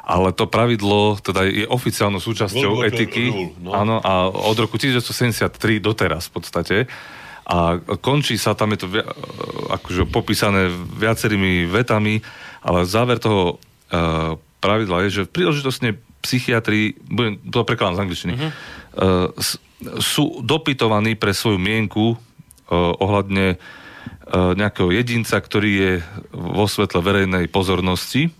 Ale to pravidlo teda je oficiálnou súčasťou etiky. Áno, a od roku 1973 doteraz v podstate. A končí sa, tam je to akože popísané viacerými vetami, ale záver toho pravidla je, že príležitostne psychiatri, to prekladám z angličtiny, sú dopytovaní pre svoju mienku ohľadne nejakého jedinca, ktorý je vo svetle verejnej pozornosti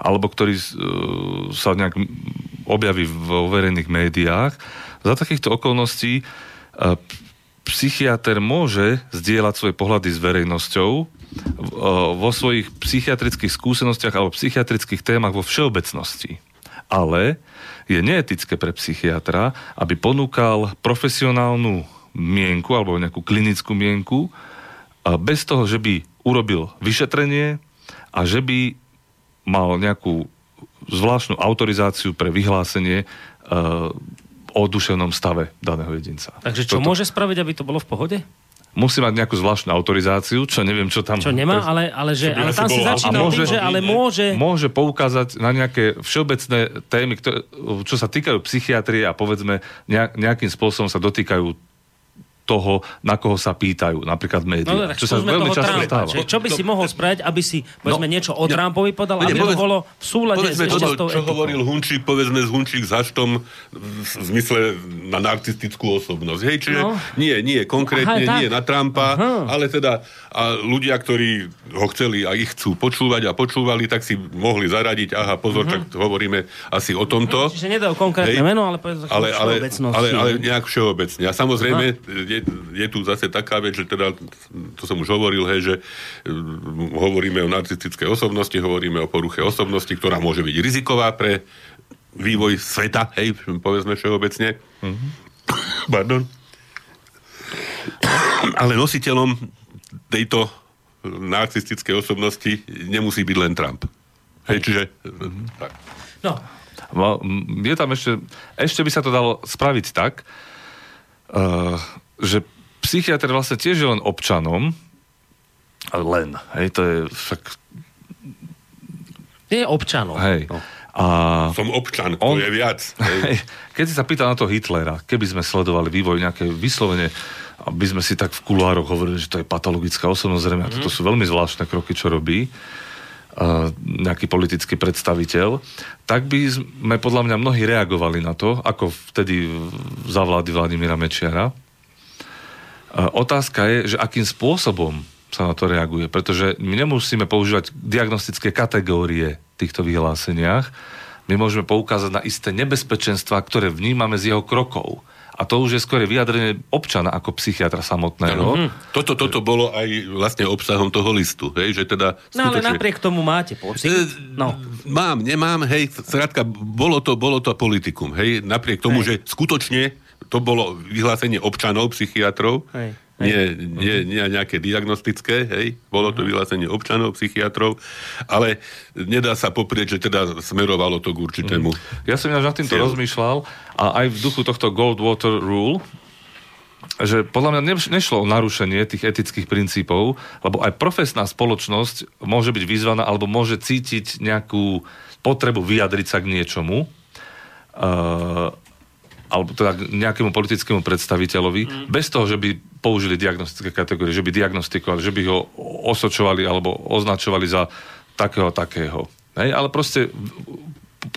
alebo ktorý sa nejak objaví vo verejných médiách. Za takýchto okolností psychiater môže zdieľať svoje pohľady s verejnosťou vo svojich psychiatrických skúsenostiach alebo psychiatrických témach vo všeobecnosti. Ale je neetické pre psychiatra, aby ponúkal profesionálnu mienku alebo nejakú klinickú mienku bez toho, že by urobil vyšetrenie a že by mal nejakú zvláštnu autorizáciu pre vyhlásenie o duševnom stave daného jedinca. Takže čo môže spraviť, aby to bolo v pohode? Musí mať nejakú zvláštnu autorizáciu, čo neviem, čo tam... Čo nemá, ale tam si začínal tým, že ale môže... Môže poukázať na nejaké všeobecné témy, ktoré, čo sa týkajú psychiatrie a povedzme nejakým spôsobom sa dotýkajú toho, na koho sa pýtajú, napríklad médiá. No, čo sa veľmi často stáva. Čo by si mohol spraviť, aby si povedzme, niečo od Trumpovi podal, aby to bolo v súlade s tou... Čo hovoril Hunčík, povedzme s Hunčík s Haštom v zmysle na narcistickú osobnosť. Hej, čiže nie, konkrétne nie na Trumpa, ale teda a ľudia, ktorí ho chceli a ich chcú počúvať a počúvali, tak si mohli zaradiť, aha, pozor, tak hovoríme asi o tomto. Čiže nedal konkrétne meno, ale povedal všeobecnosť. Ale nejak všeobecne. A samozrejme, je tu zase taká vec, že teda, to som už hovoril, hej, že hovoríme o narcistickej osobnosti, hovoríme o poruche osobnosti, ktorá môže byť riziková pre vývoj sveta, hej, povedzme všeobecne. Pardon. Ale nositeľom tejto narcistickej osobnosti nemusí byť len Trump. Hej, čiže... Tak. No. Je tam ešte by sa to dalo spraviť tak, že psychiatr vlastne tiež je len občanom, len, hej, to je však... Je občanom. Hej. No. A som občan, to je viac. Hej. Keď si sa pýtal na to Hitlera, keby sme sledovali vývoj nejaké vyslovene, aby sme si tak v kuloároch hovorili, že to je patologická osobnosť, zrejme, a toto sú veľmi zvláštne kroky, čo robí nejaký politický predstaviteľ, tak by sme podľa mňa mnohí reagovali na to, ako vtedy za vlády Vladimíra Mečiara. Otázka je, že akým spôsobom sa na to reaguje, pretože my nemusíme používať diagnostické kategórie v týchto vyhláseniach. My môžeme poukázať na isté nebezpečenstvá, ktoré vnímame z jeho krokov. A to už je skôr vyjadrenie občana ako psychiatra samotného. Toto bolo aj vlastne obsahom toho listu. Hej, že teda skutočne... No ale napriek tomu máte pocit. Mám, nemám, hej, skrátka, bolo to politikum. Hej, napriek tomu, že skutočne to bolo vyhlásenie občanov, psychiatrov, nie nejaké diagnostické, hej, bolo to vyhlásenie občanov, psychiatrov, ale nedá sa poprieť, že teda smerovalo to k určitému. Ja som nad týmto rozmýšľal a aj v duchu tohto Goldwater rule, že podľa mňa nešlo o narušenie tých etických princípov, lebo aj profesná spoločnosť môže byť vyzvaná alebo môže cítiť nejakú potrebu vyjadriť sa k niečomu, alebo teda nejakému politickému predstaviteľovi, bez toho, že by použili diagnostické kategórie, že by diagnostikovali, že by ho osočovali alebo označovali za takého a takého. Hej? Ale proste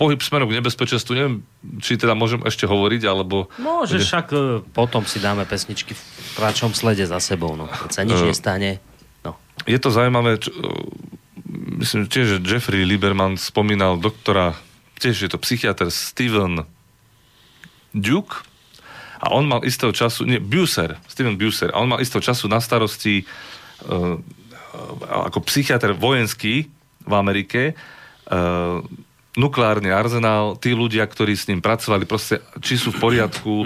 pohyb smerom k nebezpečenstvu, neviem, či teda môžem ešte hovoriť, alebo... Môže, však potom si dáme pesničky v kráčom slede za sebou, no. Keď sa nič nestane, no. Je to zaujímavé, myslím tiež, že Jeffrey Lieberman spomínal doktora, tiež je to psychiatr Steven Duke, a on mal istého času, Steven Buser, a on mal istého času na starosti ako psychiatr vojenský v Amerike, nukleárny arzenál, tí ľudia, ktorí s ním pracovali, proste, či sú v poriadku,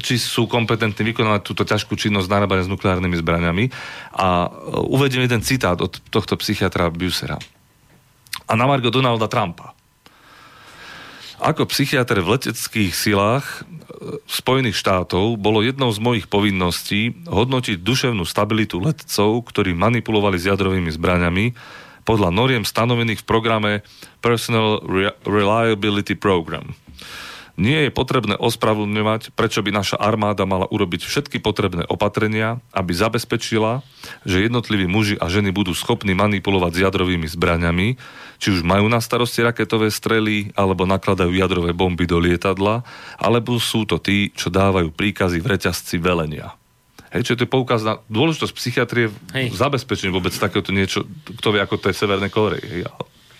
či sú kompetentní vykonávať túto ťažkú činnosť narábania s nukleárnymi zbraňami. A uvediem jeden citát od tohto psychiatra Busera. A na margo Donalda Trumpa. Ako psychiatr v leteckých silách Spojených štátov bolo jednou z mojich povinností hodnotiť duševnú stabilitu letcov, ktorí manipulovali s jadrovými zbraňami podľa noriem stanovených v programe Personal Reliability Program. Nie je potrebné ospravedlňovať, prečo by naša armáda mala urobiť všetky potrebné opatrenia, aby zabezpečila, že jednotliví muži a ženy budú schopní manipulovať s jadrovými zbraňami, či už majú na starosti raketové strely, alebo nakladajú jadrové bomby do lietadla, alebo sú to tí, čo dávajú príkazy v reťazci velenia. Hej, čiže to je poukaz na dôležitosť psychiatrie v zabezpečení vôbec takéhoto niečo, kto vie, ako to je v Severnej Kórei.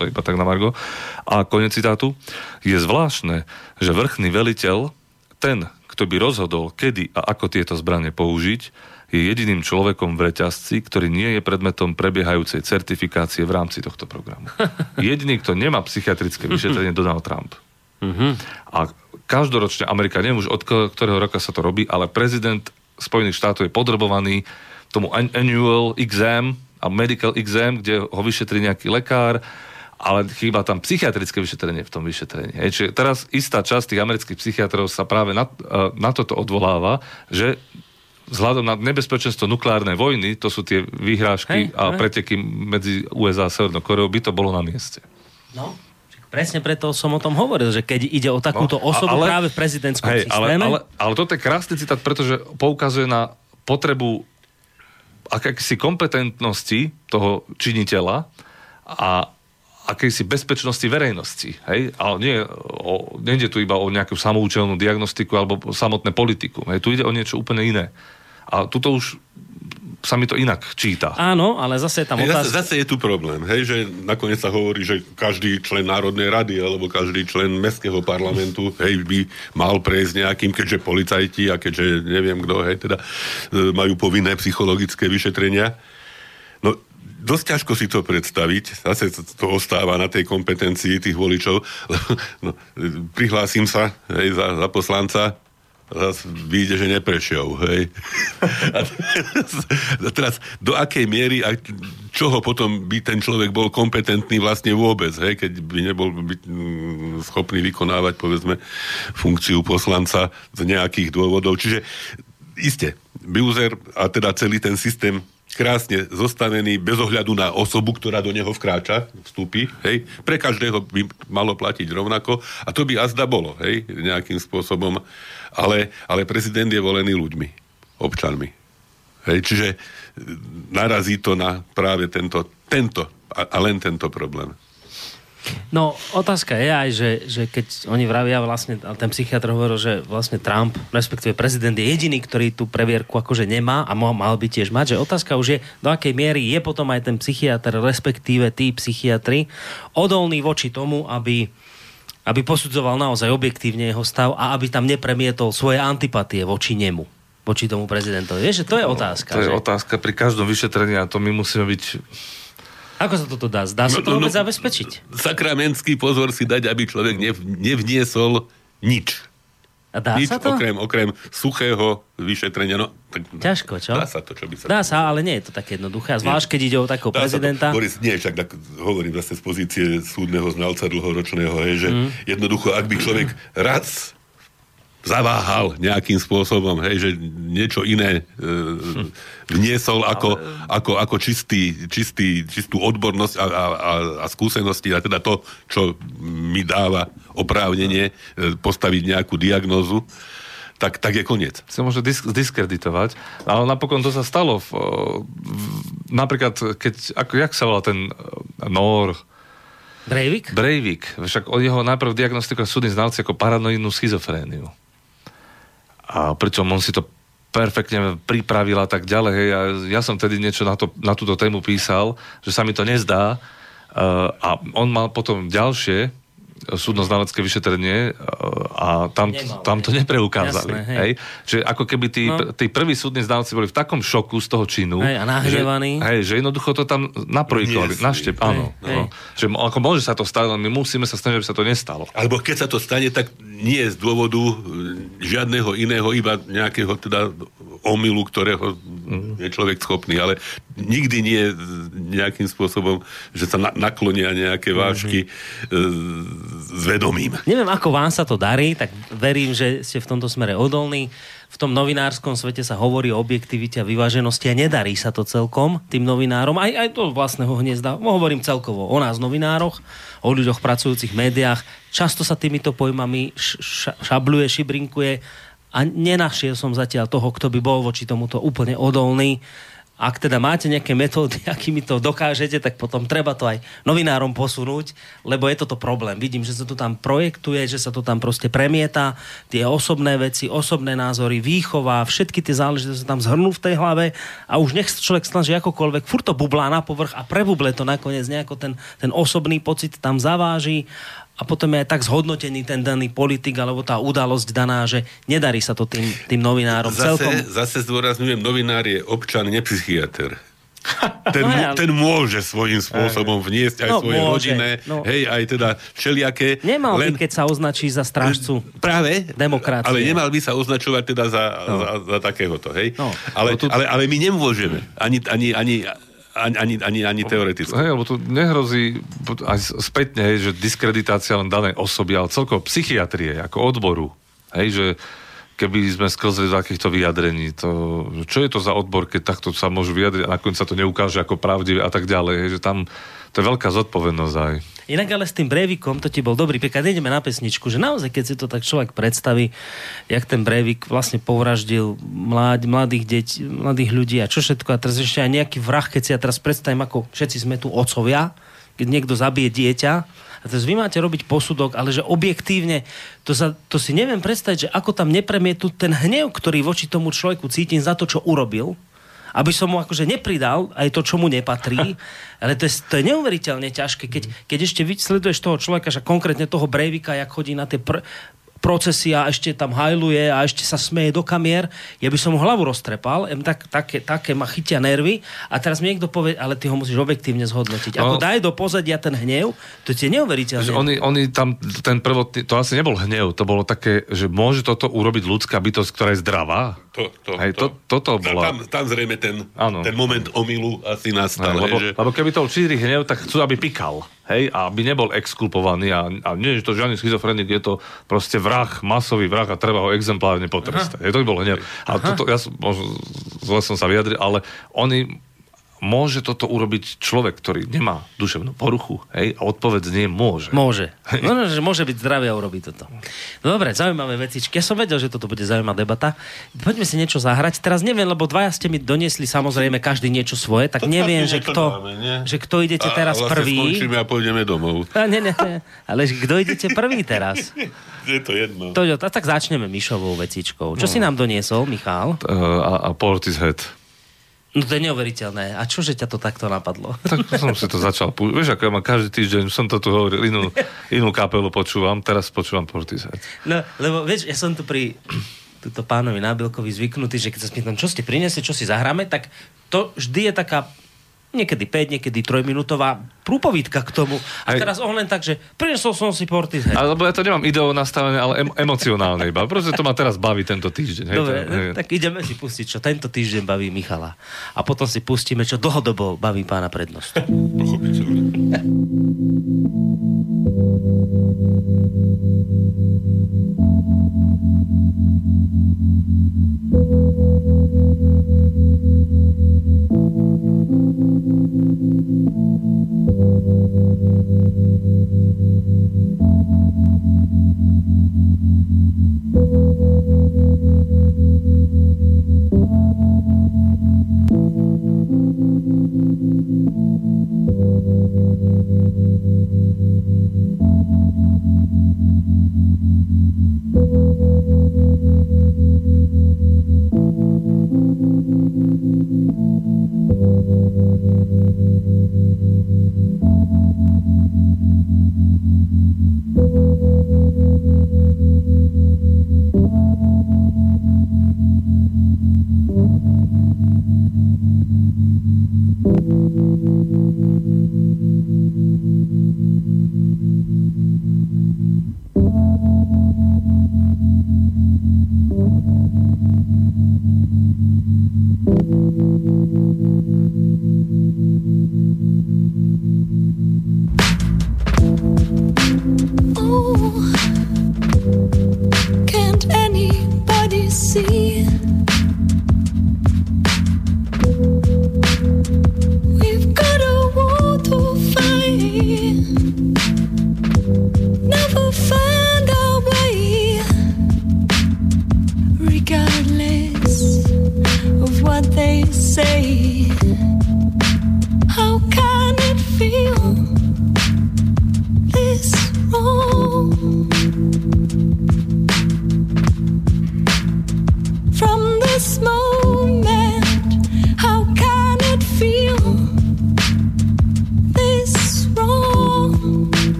To iba tak na margo. A koniec citátu. Je zvláštne, že vrchný veliteľ, ten, kto by rozhodol, kedy a ako tieto zbrane použiť, je jediným človekom v reťazci, ktorý nie je predmetom prebiehajúcej certifikácie v rámci tohto programu. Jediný, kto nemá psychiatrické vyšetrenie, Donald Trump. A každoročne Amerika, neviem už od ktorého roka sa to robí, ale prezident Spojených štátov je podrobovaný tomu annual exam a medical exam, kde ho vyšetrí nejaký lekár ale chýba tam psychiatrické vyšetrenie v tom vyšetrení. Hej. Čiže teraz istá časť tých amerických psychiatrov sa práve na toto odvoláva, že vzhľadom na nebezpečenstvo nukleárnej vojny, to sú tie vyhrážky a preteky medzi USA a Severnou Kóreou, by to bolo na mieste. No, presne preto som o tom hovoril, že keď ide o takúto osobu práve v prezidentskom systéme. Ale toto je krásny citát, pretože poukazuje na potrebu akejsi kompetentnosti toho činiteľa a akejsi bezpečnosti verejnosti. Hej? Ale nejde tu iba o nejakú samoučelnú diagnostiku alebo samotné politiku. Hej? Tu ide o niečo úplne iné. A tuto už sa mi to inak číta. Áno, ale zase je tam otázka. Zase je tu problém, hej, že nakoniec sa hovorí, že každý člen Národnej rady alebo každý člen mestského parlamentu, hej, by mal prejsť nejakým, keďže policajti a keďže neviem kto, hej, teda majú povinné psychologické vyšetrenia. No, dosť ťažko si to predstaviť. Zase to ostáva na tej kompetencii tých voličov. No, prihlásim sa, hej, za poslanca, zase vyjde, že neprešiel, hej. A teraz, do akej miery a čoho potom by ten človek bol kompetentný vlastne vôbec, hej, keď by nebol schopný vykonávať, povedzme, funkciu poslanca z nejakých dôvodov. Čiže, iste, Buser a teda celý ten systém krásne zostavený, bez ohľadu na osobu, ktorá do neho vkráča, vstúpi, hej. Pre každého by malo platiť rovnako a to by azda bolo, hej, nejakým spôsobom. Ale prezident je volený ľuďmi, občanmi. Hej, čiže narazí to na práve tento a len tento problém. No, otázka je aj, že keď oni vravia vlastne, ale ten psychiatr hovoril, že vlastne Trump, respektíve prezident je jediný, ktorý tú previerku akože nemá a mal by tiež mať, že otázka už je, do akej miery je potom aj ten psychiatr, respektíve tí psychiatri odolní voči tomu, aby posudzoval naozaj objektívne jeho stav a aby tam nepremietol svoje antipatie voči nemu, voči tomu prezidentovi. Vieš, že to je otázka. To je otázka pri každom vyšetrení a to my musíme byť... Ako sa toto dá? Dá sa to vôbec zabezpečiť? Sakramentský pozor si dať, aby človek nevniesol nič. A dá nič sa to? Okrem suchého vyšetrenia. No, tak, ťažko, čo? Dá sa to, čo by sa... Dá sa, ale nie je to také jednoduché. Zvlášť, keď ide o takého prezidenta. Boris, nie, však tak hovorím zase z pozície súdneho znalca dlhoročného, hej, že jednoducho, ak by človek raz zaváhal nejakým spôsobom, hej, že niečo iné vniesol ako čistú odbornosť a skúsenosti a teda to, čo mi dáva oprávnenie postaviť nejakú diagnózu, tak je koniec. Sa môže zdiskreditovať, ale napokon to sa stalo. Napríklad, jak sa volá ten Nór, Breivik. Však od jeho najprv diagnostikoval súdny znalci ako paranoidnú schizofréniu. A pričom on si to perfektne pripravil a tak ďalej. Hej. Ja som tedy niečo na túto tému písal, že sa mi to nezdá. A on mal potom ďalšie súdnoznalecké vyšetrenie a tam to nepreukázali. Jasné, hej. Čiže ako keby tí prví súdni znalci boli v takom šoku z toho činu, hej, a nahnevaní. Že jednoducho to tam naprojikovali. Áno. No. Čiže ako môže sa to stať, my musíme sa snažiť, aby sa to nestalo. Alebo keď sa to stane, tak nie je z dôvodu žiadneho iného, iba nejakého teda omylu, ktorého je človek schopný, ale nikdy nie nejakým spôsobom, že sa naklonia nejaké vážky s vedomím. Neviem, ako vám sa to darí, tak verím, že ste v tomto smere odolní. V tom novinárskom svete sa hovorí o objektivite a vyváženosti a nedarí sa to celkom tým novinárom, aj to vlastného hniezda. Hovorím celkovo o nás novinároch, o ľuďoch pracujúcich v médiách. Často sa týmito pojmami šabluje, šibrinkuje a nenašiel som zatiaľ toho, kto by bol voči tomuto úplne odolný. Ak teda máte nejaké metódy, akými to dokážete, tak potom treba to aj novinárom posunúť, lebo je toto problém. Vidím, že sa to tam projektuje, že sa to tam proste premieta, tie osobné veci, osobné názory, výchova, všetky tie záležitosti sa tam zhrnú v tej hlave a už nech človek snaží akokoľvek, furt to bublá na povrch a prebuble to nakoniec nejako ten osobný pocit tam zaváži a potom je aj tak zhodnotený ten daný politik alebo tá udalosť daná, že nedarí sa to tým novinárom celkom. Zase zdôrazňujem, novinár je občan, nepsychiatr. Ten môže svojím spôsobom vniesť aj svoje rodinné, hej, aj teda všelijaké. Nemal by, keď sa označí za strážcu demokracie. Ale nemal by sa označovať teda za takéhoto, hej. No. Ale my nemôžeme. Ani Ani teoreticky. Hej, lebo tu nehrozí aj spätne, hej, že diskreditácia len danej osoby, ale celkovo psychiatrie ako odboru. Hej, že keby sme sklzli do takýchto vyjadrení, to, čo je to za odbor, keď takto sa môžu vyjadriť a nakoniec sa to neukáže ako pravdivé a tak ďalej. Hej, že tam to je veľká zodpovednosť aj. Inak ale s tým Breivikom, to ti bol dobrý príklad, ideme na pesničku, že naozaj, keď si to tak človek predstaví, jak ten Breivik vlastne povraždil mladých ľudí a čo všetko, a teraz ešte aj nejaký vrah, keď si ja teraz predstavím, ako všetci sme tu otcovia, keď niekto zabije dieťa, a teraz vy máte robiť posudok, ale že objektívne, to si neviem predstaviť, že ako tam nepremietú ten hnev, ktorý voči tomu človeku cítim za to, čo urobil, aby som mu akože nepridal aj to, čo mu nepatrí. Ale to je neuveriteľne ťažké, keď ešte sleduješ toho človeka, že konkrétne toho Breivika, jak chodí na tie procesy a ešte tam hajluje a ešte sa smeje do kamier. Ja by som mu hlavu roztrepal, také ma chytia nervy a teraz mi niekto povie, ale ty ho musíš objektívne zhodnotiť. Ako daj do pozadia ten hnev, to ti je neuveriteľné. Oni tam, ten prvotný, to asi nebol hnev, to bolo také, že môže toto urobiť ľudská bytosť, ktorá je zdravá. Toto bola. Tam zrejme ten moment omylu asi nastal. Lebo keby to čírý hnev, tak chcú, aby pikal. Hej, a aby nebol exkulpovaný a nie, že to žiadny schizofrenik, je to proste vrah, masový vrah a treba ho exemplárne potrestať. Hej, to by bolo hnev. A toto, zle som sa vyjadril, ale môže toto urobiť človek, ktorý nemá duševnú poruchu, hej, a odpoveď nie môže. Môže. No, že môže byť zdravý a urobiť toto. Dobre, zaujímavé vecičky. Ja som vedel, že toto bude zaujímavá debata. Poďme si niečo zahrať. Teraz neviem, lebo dvaja ste mi doniesli samozrejme každý niečo svoje, tak to neviem, že kto idete teraz prvý. A vlastne skončíme a pôjdeme domov. Nie. Ale kto idete prvý teraz? Je to jedno. Tak začneme Mišovou vecičkou. Čo si nám doniesol, Michal? A Portishead. No to je neuveriteľné. A čože ťa to takto napadlo? Tak som si to začal púšťať. Vieš, ako ja mám každý týždeň, som to tu hovoril, inú kapelu počúvam, teraz počúvam Portishead. No, lebo vieš, ja som tu pri túto pánovi Nábelkovi zvyknutý, že keď sa spýtam, čo ste priniesli, čo si zahráme, tak to vždy je taká niekedy 5, niekedy 3-minútová prúpovídka k tomu. A teraz on len tak, že prinesol som si Portishead. Lebo ja to nemám ideo nastavené, ale emocionálne iba. Proste to ma teraz baví tento týždeň. Dobre, tak ideme si pustiť, čo tento týždeň baví Michala. A potom si pustíme, čo dlhodobo baví pána Prednostu.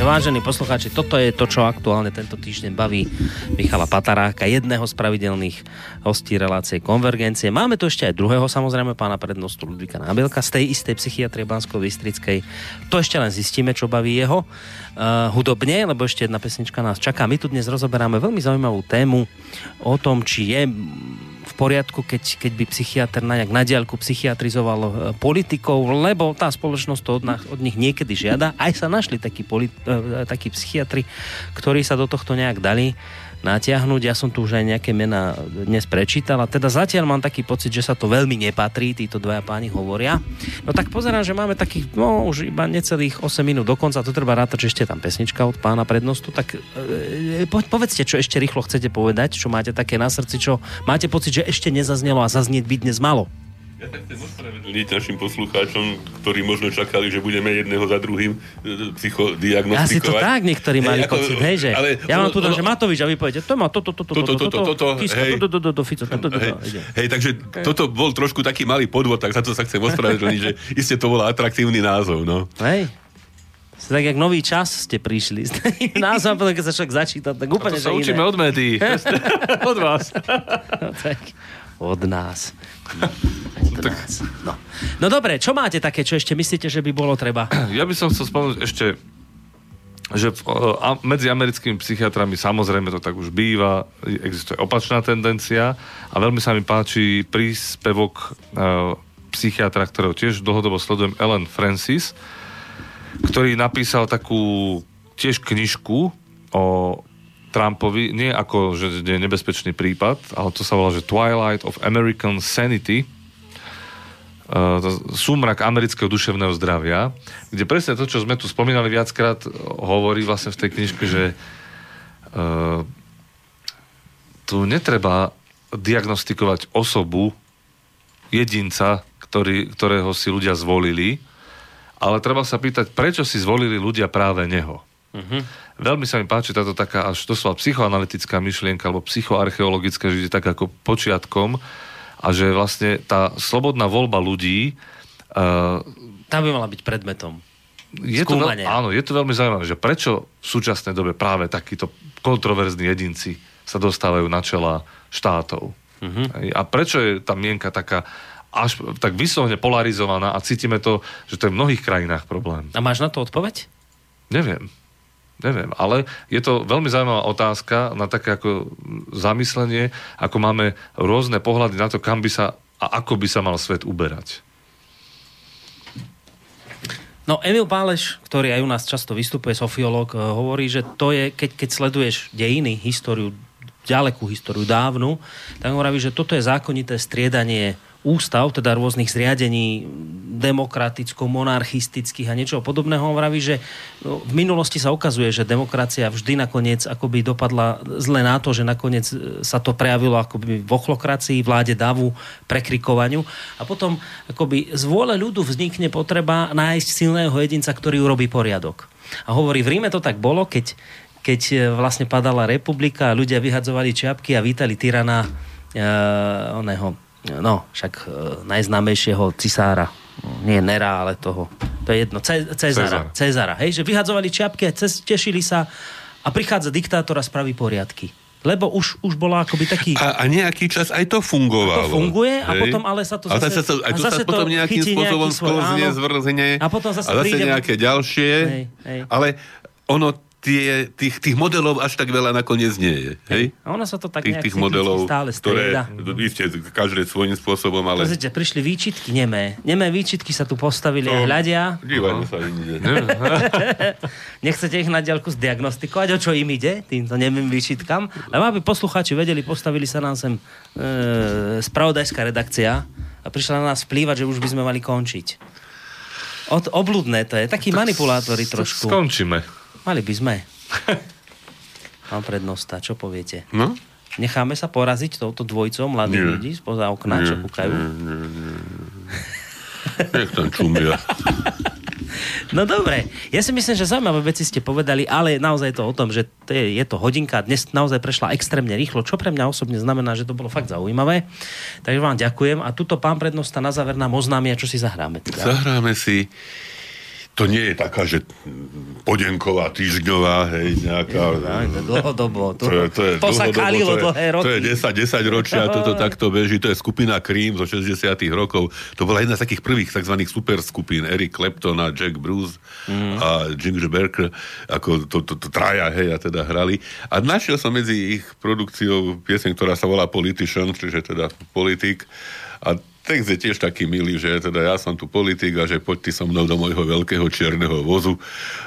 Vážení poslucháči, toto je to, čo aktuálne tento týždeň baví Michala Pataráka, jedného z pravidelných hostí relácie Konvergencie. Máme tu ešte aj druhého, samozrejme, pána prednostu Ludvíka Nábelka z tej istej psychiatrie banskobystrickej. To ešte len zistíme, čo baví jeho hudobne, lebo ešte jedna pesnička nás čaká. My tu dnes rozoberáme veľmi zaujímavú tému o tom, či je v poriadku, keď by psychiatr nejak na diaľku psychiatrizoval politikov, lebo tá spoločnosť to od nich niekedy žiada. Aj sa našli takí psychiatri, ktorí sa do tohto nejak dali natiahnuť. Ja som tu už aj nejaké mená dnes prečítal a teda zatiaľ mám taký pocit, že sa to veľmi nepatrí, títo dvaja páni hovoria. No tak pozerám, že máme takých, no už iba necelých 8 minút dokonca, to treba rátať, že ešte tam pesnička od pána prednostu, tak povedzte, čo ešte rýchlo chcete povedať, čo máte také na srdci, čo máte pocit, že ešte nezaznelo a zaznieť by dnes malo. Ja tak chcem ospravedlniť našim poslucháčom, ktorí možno čakali, že budeme jedného za druhým psychodiagnostikovať. Asi to tak niektorí mali pocit, hej, že ja vám tu dám, že Matovič, a vy poviete, to má toto, hej, takže toto bol trošku taký malý podvod, tak za to sa chcem ospravedlniť, že iste to bol atraktívny názov, no. Hej. Tak jak nový čas ste prišli. Názvam, keď sa však začíta, tak úplne že iné. To sa učíme od médií. Od vás. Od nás. No dobre, čo máte také, čo ešte myslíte, že by bolo treba? Ja by som chcel spomenúť ešte, že medzi americkými psychiatrami samozrejme to tak už býva, existuje opačná tendencia a veľmi sa mi páči príspevok psychiatra, ktorého tiež dlhodobo sledujem, Allen Frances, ktorý napísal takú tiež knižku o Trumpovi, nie ako, že je nebezpečný prípad, ale to sa volá, že Twilight of American Sanity, súmrak amerického duševného zdravia, kde presne to, čo sme tu spomínali viackrát, hovorí vlastne v tej knižke, že tu netreba diagnostikovať osobu, jedinca, ktorého si ľudia zvolili, ale treba sa pýtať, prečo si zvolili ľudia práve neho. Uh-huh. Veľmi sa mi páči táto taká až doslova psychoanalytická myšlienka alebo psychoarcheologická, že je tak ako počiatkom a že vlastne tá slobodná voľba ľudí tá by mala byť predmetom skúmania. Áno, je to veľmi zaujímavé, že prečo v súčasnej dobe práve takíto kontroverzní jedinci sa dostávajú na čela štátov. Uh-huh. A prečo je tá mienka taká až tak vyslovne polarizovaná a cítime to, že to je v mnohých krajinách problém. A máš na to odpoveď? Neviem, ale je to veľmi zaujímavá otázka na také ako zamyslenie, ako máme rôzne pohľady na to, kam by sa a ako by sa mal svet uberať. No Emil Páleš, ktorý aj u nás často vystupuje, sofiológ, hovorí, že to je, keď sleduješ dejiny, históriu, ďalekú históriu, dávnu, tak hovorí, že toto je zákonité striedanie ústav, teda rôznych zriadení demokraticko-monarchistických a niečo podobného. On vraví, že v minulosti sa ukazuje, že demokracia vždy nakoniec akoby dopadla zle na to, že nakoniec sa to prejavilo akoby v ochlokracii, vláde davu, prekrikovaniu a potom akoby z vôle ľudu vznikne potreba nájsť silného jedinca, ktorý urobí poriadok. A hovorí, v Ríme to tak bolo, keď vlastne padala republika, ľudia vyhadzovali čiapky a vítali tyrana najznámejšieho cisára. Nie Nera, ale toho. To je jedno. Cezara. Hej, že vyhadzovali čiapky a tešili sa a prichádza diktátor a spraví poriadky. Lebo už bola akoby taký... A nejaký čas aj to fungovalo. To funguje, hej? A potom ale sa to zase... A to sa potom nejakým spôsobom sklzne, zvrzne. A potom zase príde nejaké ďalšie. Hej. Ale ono tých modelov až tak veľa nakoniec nie je. Hej? A ono sa to tak tých modelov, stále strieda. Isté, každé svojím spôsobom, ale... Pozrite, prišli výčitky nemé. Nemé výčitky sa tu postavili a hľadia. Dívajú sa inde. Nechcete ich na diaľku zdiagnostikovať, o čo im ide, týmto nemým výčitkam. Lebo aby poslucháči vedeli, postavili sa nám sem spravodajská redakcia a prišla na nás vplývať, že už by sme mali končiť. Obľudné to je. Takí manipulátori trošku. Skončíme. Mali by sme. Pán prednosta, čo poviete? No? Necháme sa poraziť touto dvojicou mladých ľudí spoza okna, čo kúkajú? Nie. Nech tam čumia. No dobre. Ja si myslím, že zaujímavé veci ste povedali, ale naozaj to o tom, že je to hodinka. Dnes naozaj prešla extrémne rýchlo, čo pre mňa osobne znamená, že to bolo fakt zaujímavé. Takže vám ďakujem. A tuto pán prednosta na záver nám oznámia, čo si zahráme. Teda. Zahráme si... To nie je taká, že podenková, týždňová, hej, nejaká... Dlhodobo. To sa kalilo dlhé roky. To je 10 ročia, toto takto beží. To je skupina Cream zo 60 rokov. To bola jedna z takých prvých tzv. Superskupín. Eric Clapton a Jack Bruce a Ginger Baker, ako to traja, hej, a teda hrali. A našiel som medzi ich produkciou pieseň, ktorá sa volá Politician, čiže teda politik. A text je tiež taký milý, že teda ja som tu politik a že poď ty so mnou do môjho veľkého čierneho vozu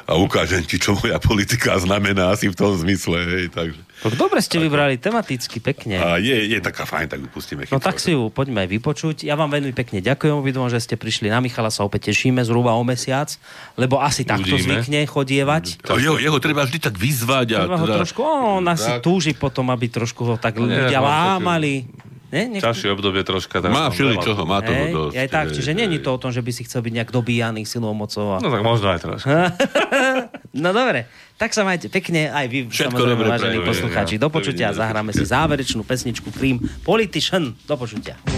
a ukážem ti, čo moja politika znamená asi v tom zmysle. Hej, takže. Dobre ste vybrali, tematicky, pekne. A je taká fajn, tak vypustíme. No tak si ju poďme vypočuť. Ja vám veľmi pekne ďakujem, obidvom, že ste prišli. Na Michala sa opäť tešíme zhruba o mesiac, lebo asi takto zvykne chodievať. Jeho treba vždy tak vyzvať. Treba ho trošku, on asi túži potom, aby trošku ho tak ľudia lámali. Ťažšie obdobie troška. Má všeličoho, má toho dosť. Aj tak, čiže nie je to o tom, že by si chcel byť nejak dobíjaný silou mocou. No tak možno aj troška. No dobre, tak sa majte pekne, aj vy, samozrejme, vážení poslucháči. Do počutia, zahráme si záverečnú pesničku Cream Politician. Do počutia.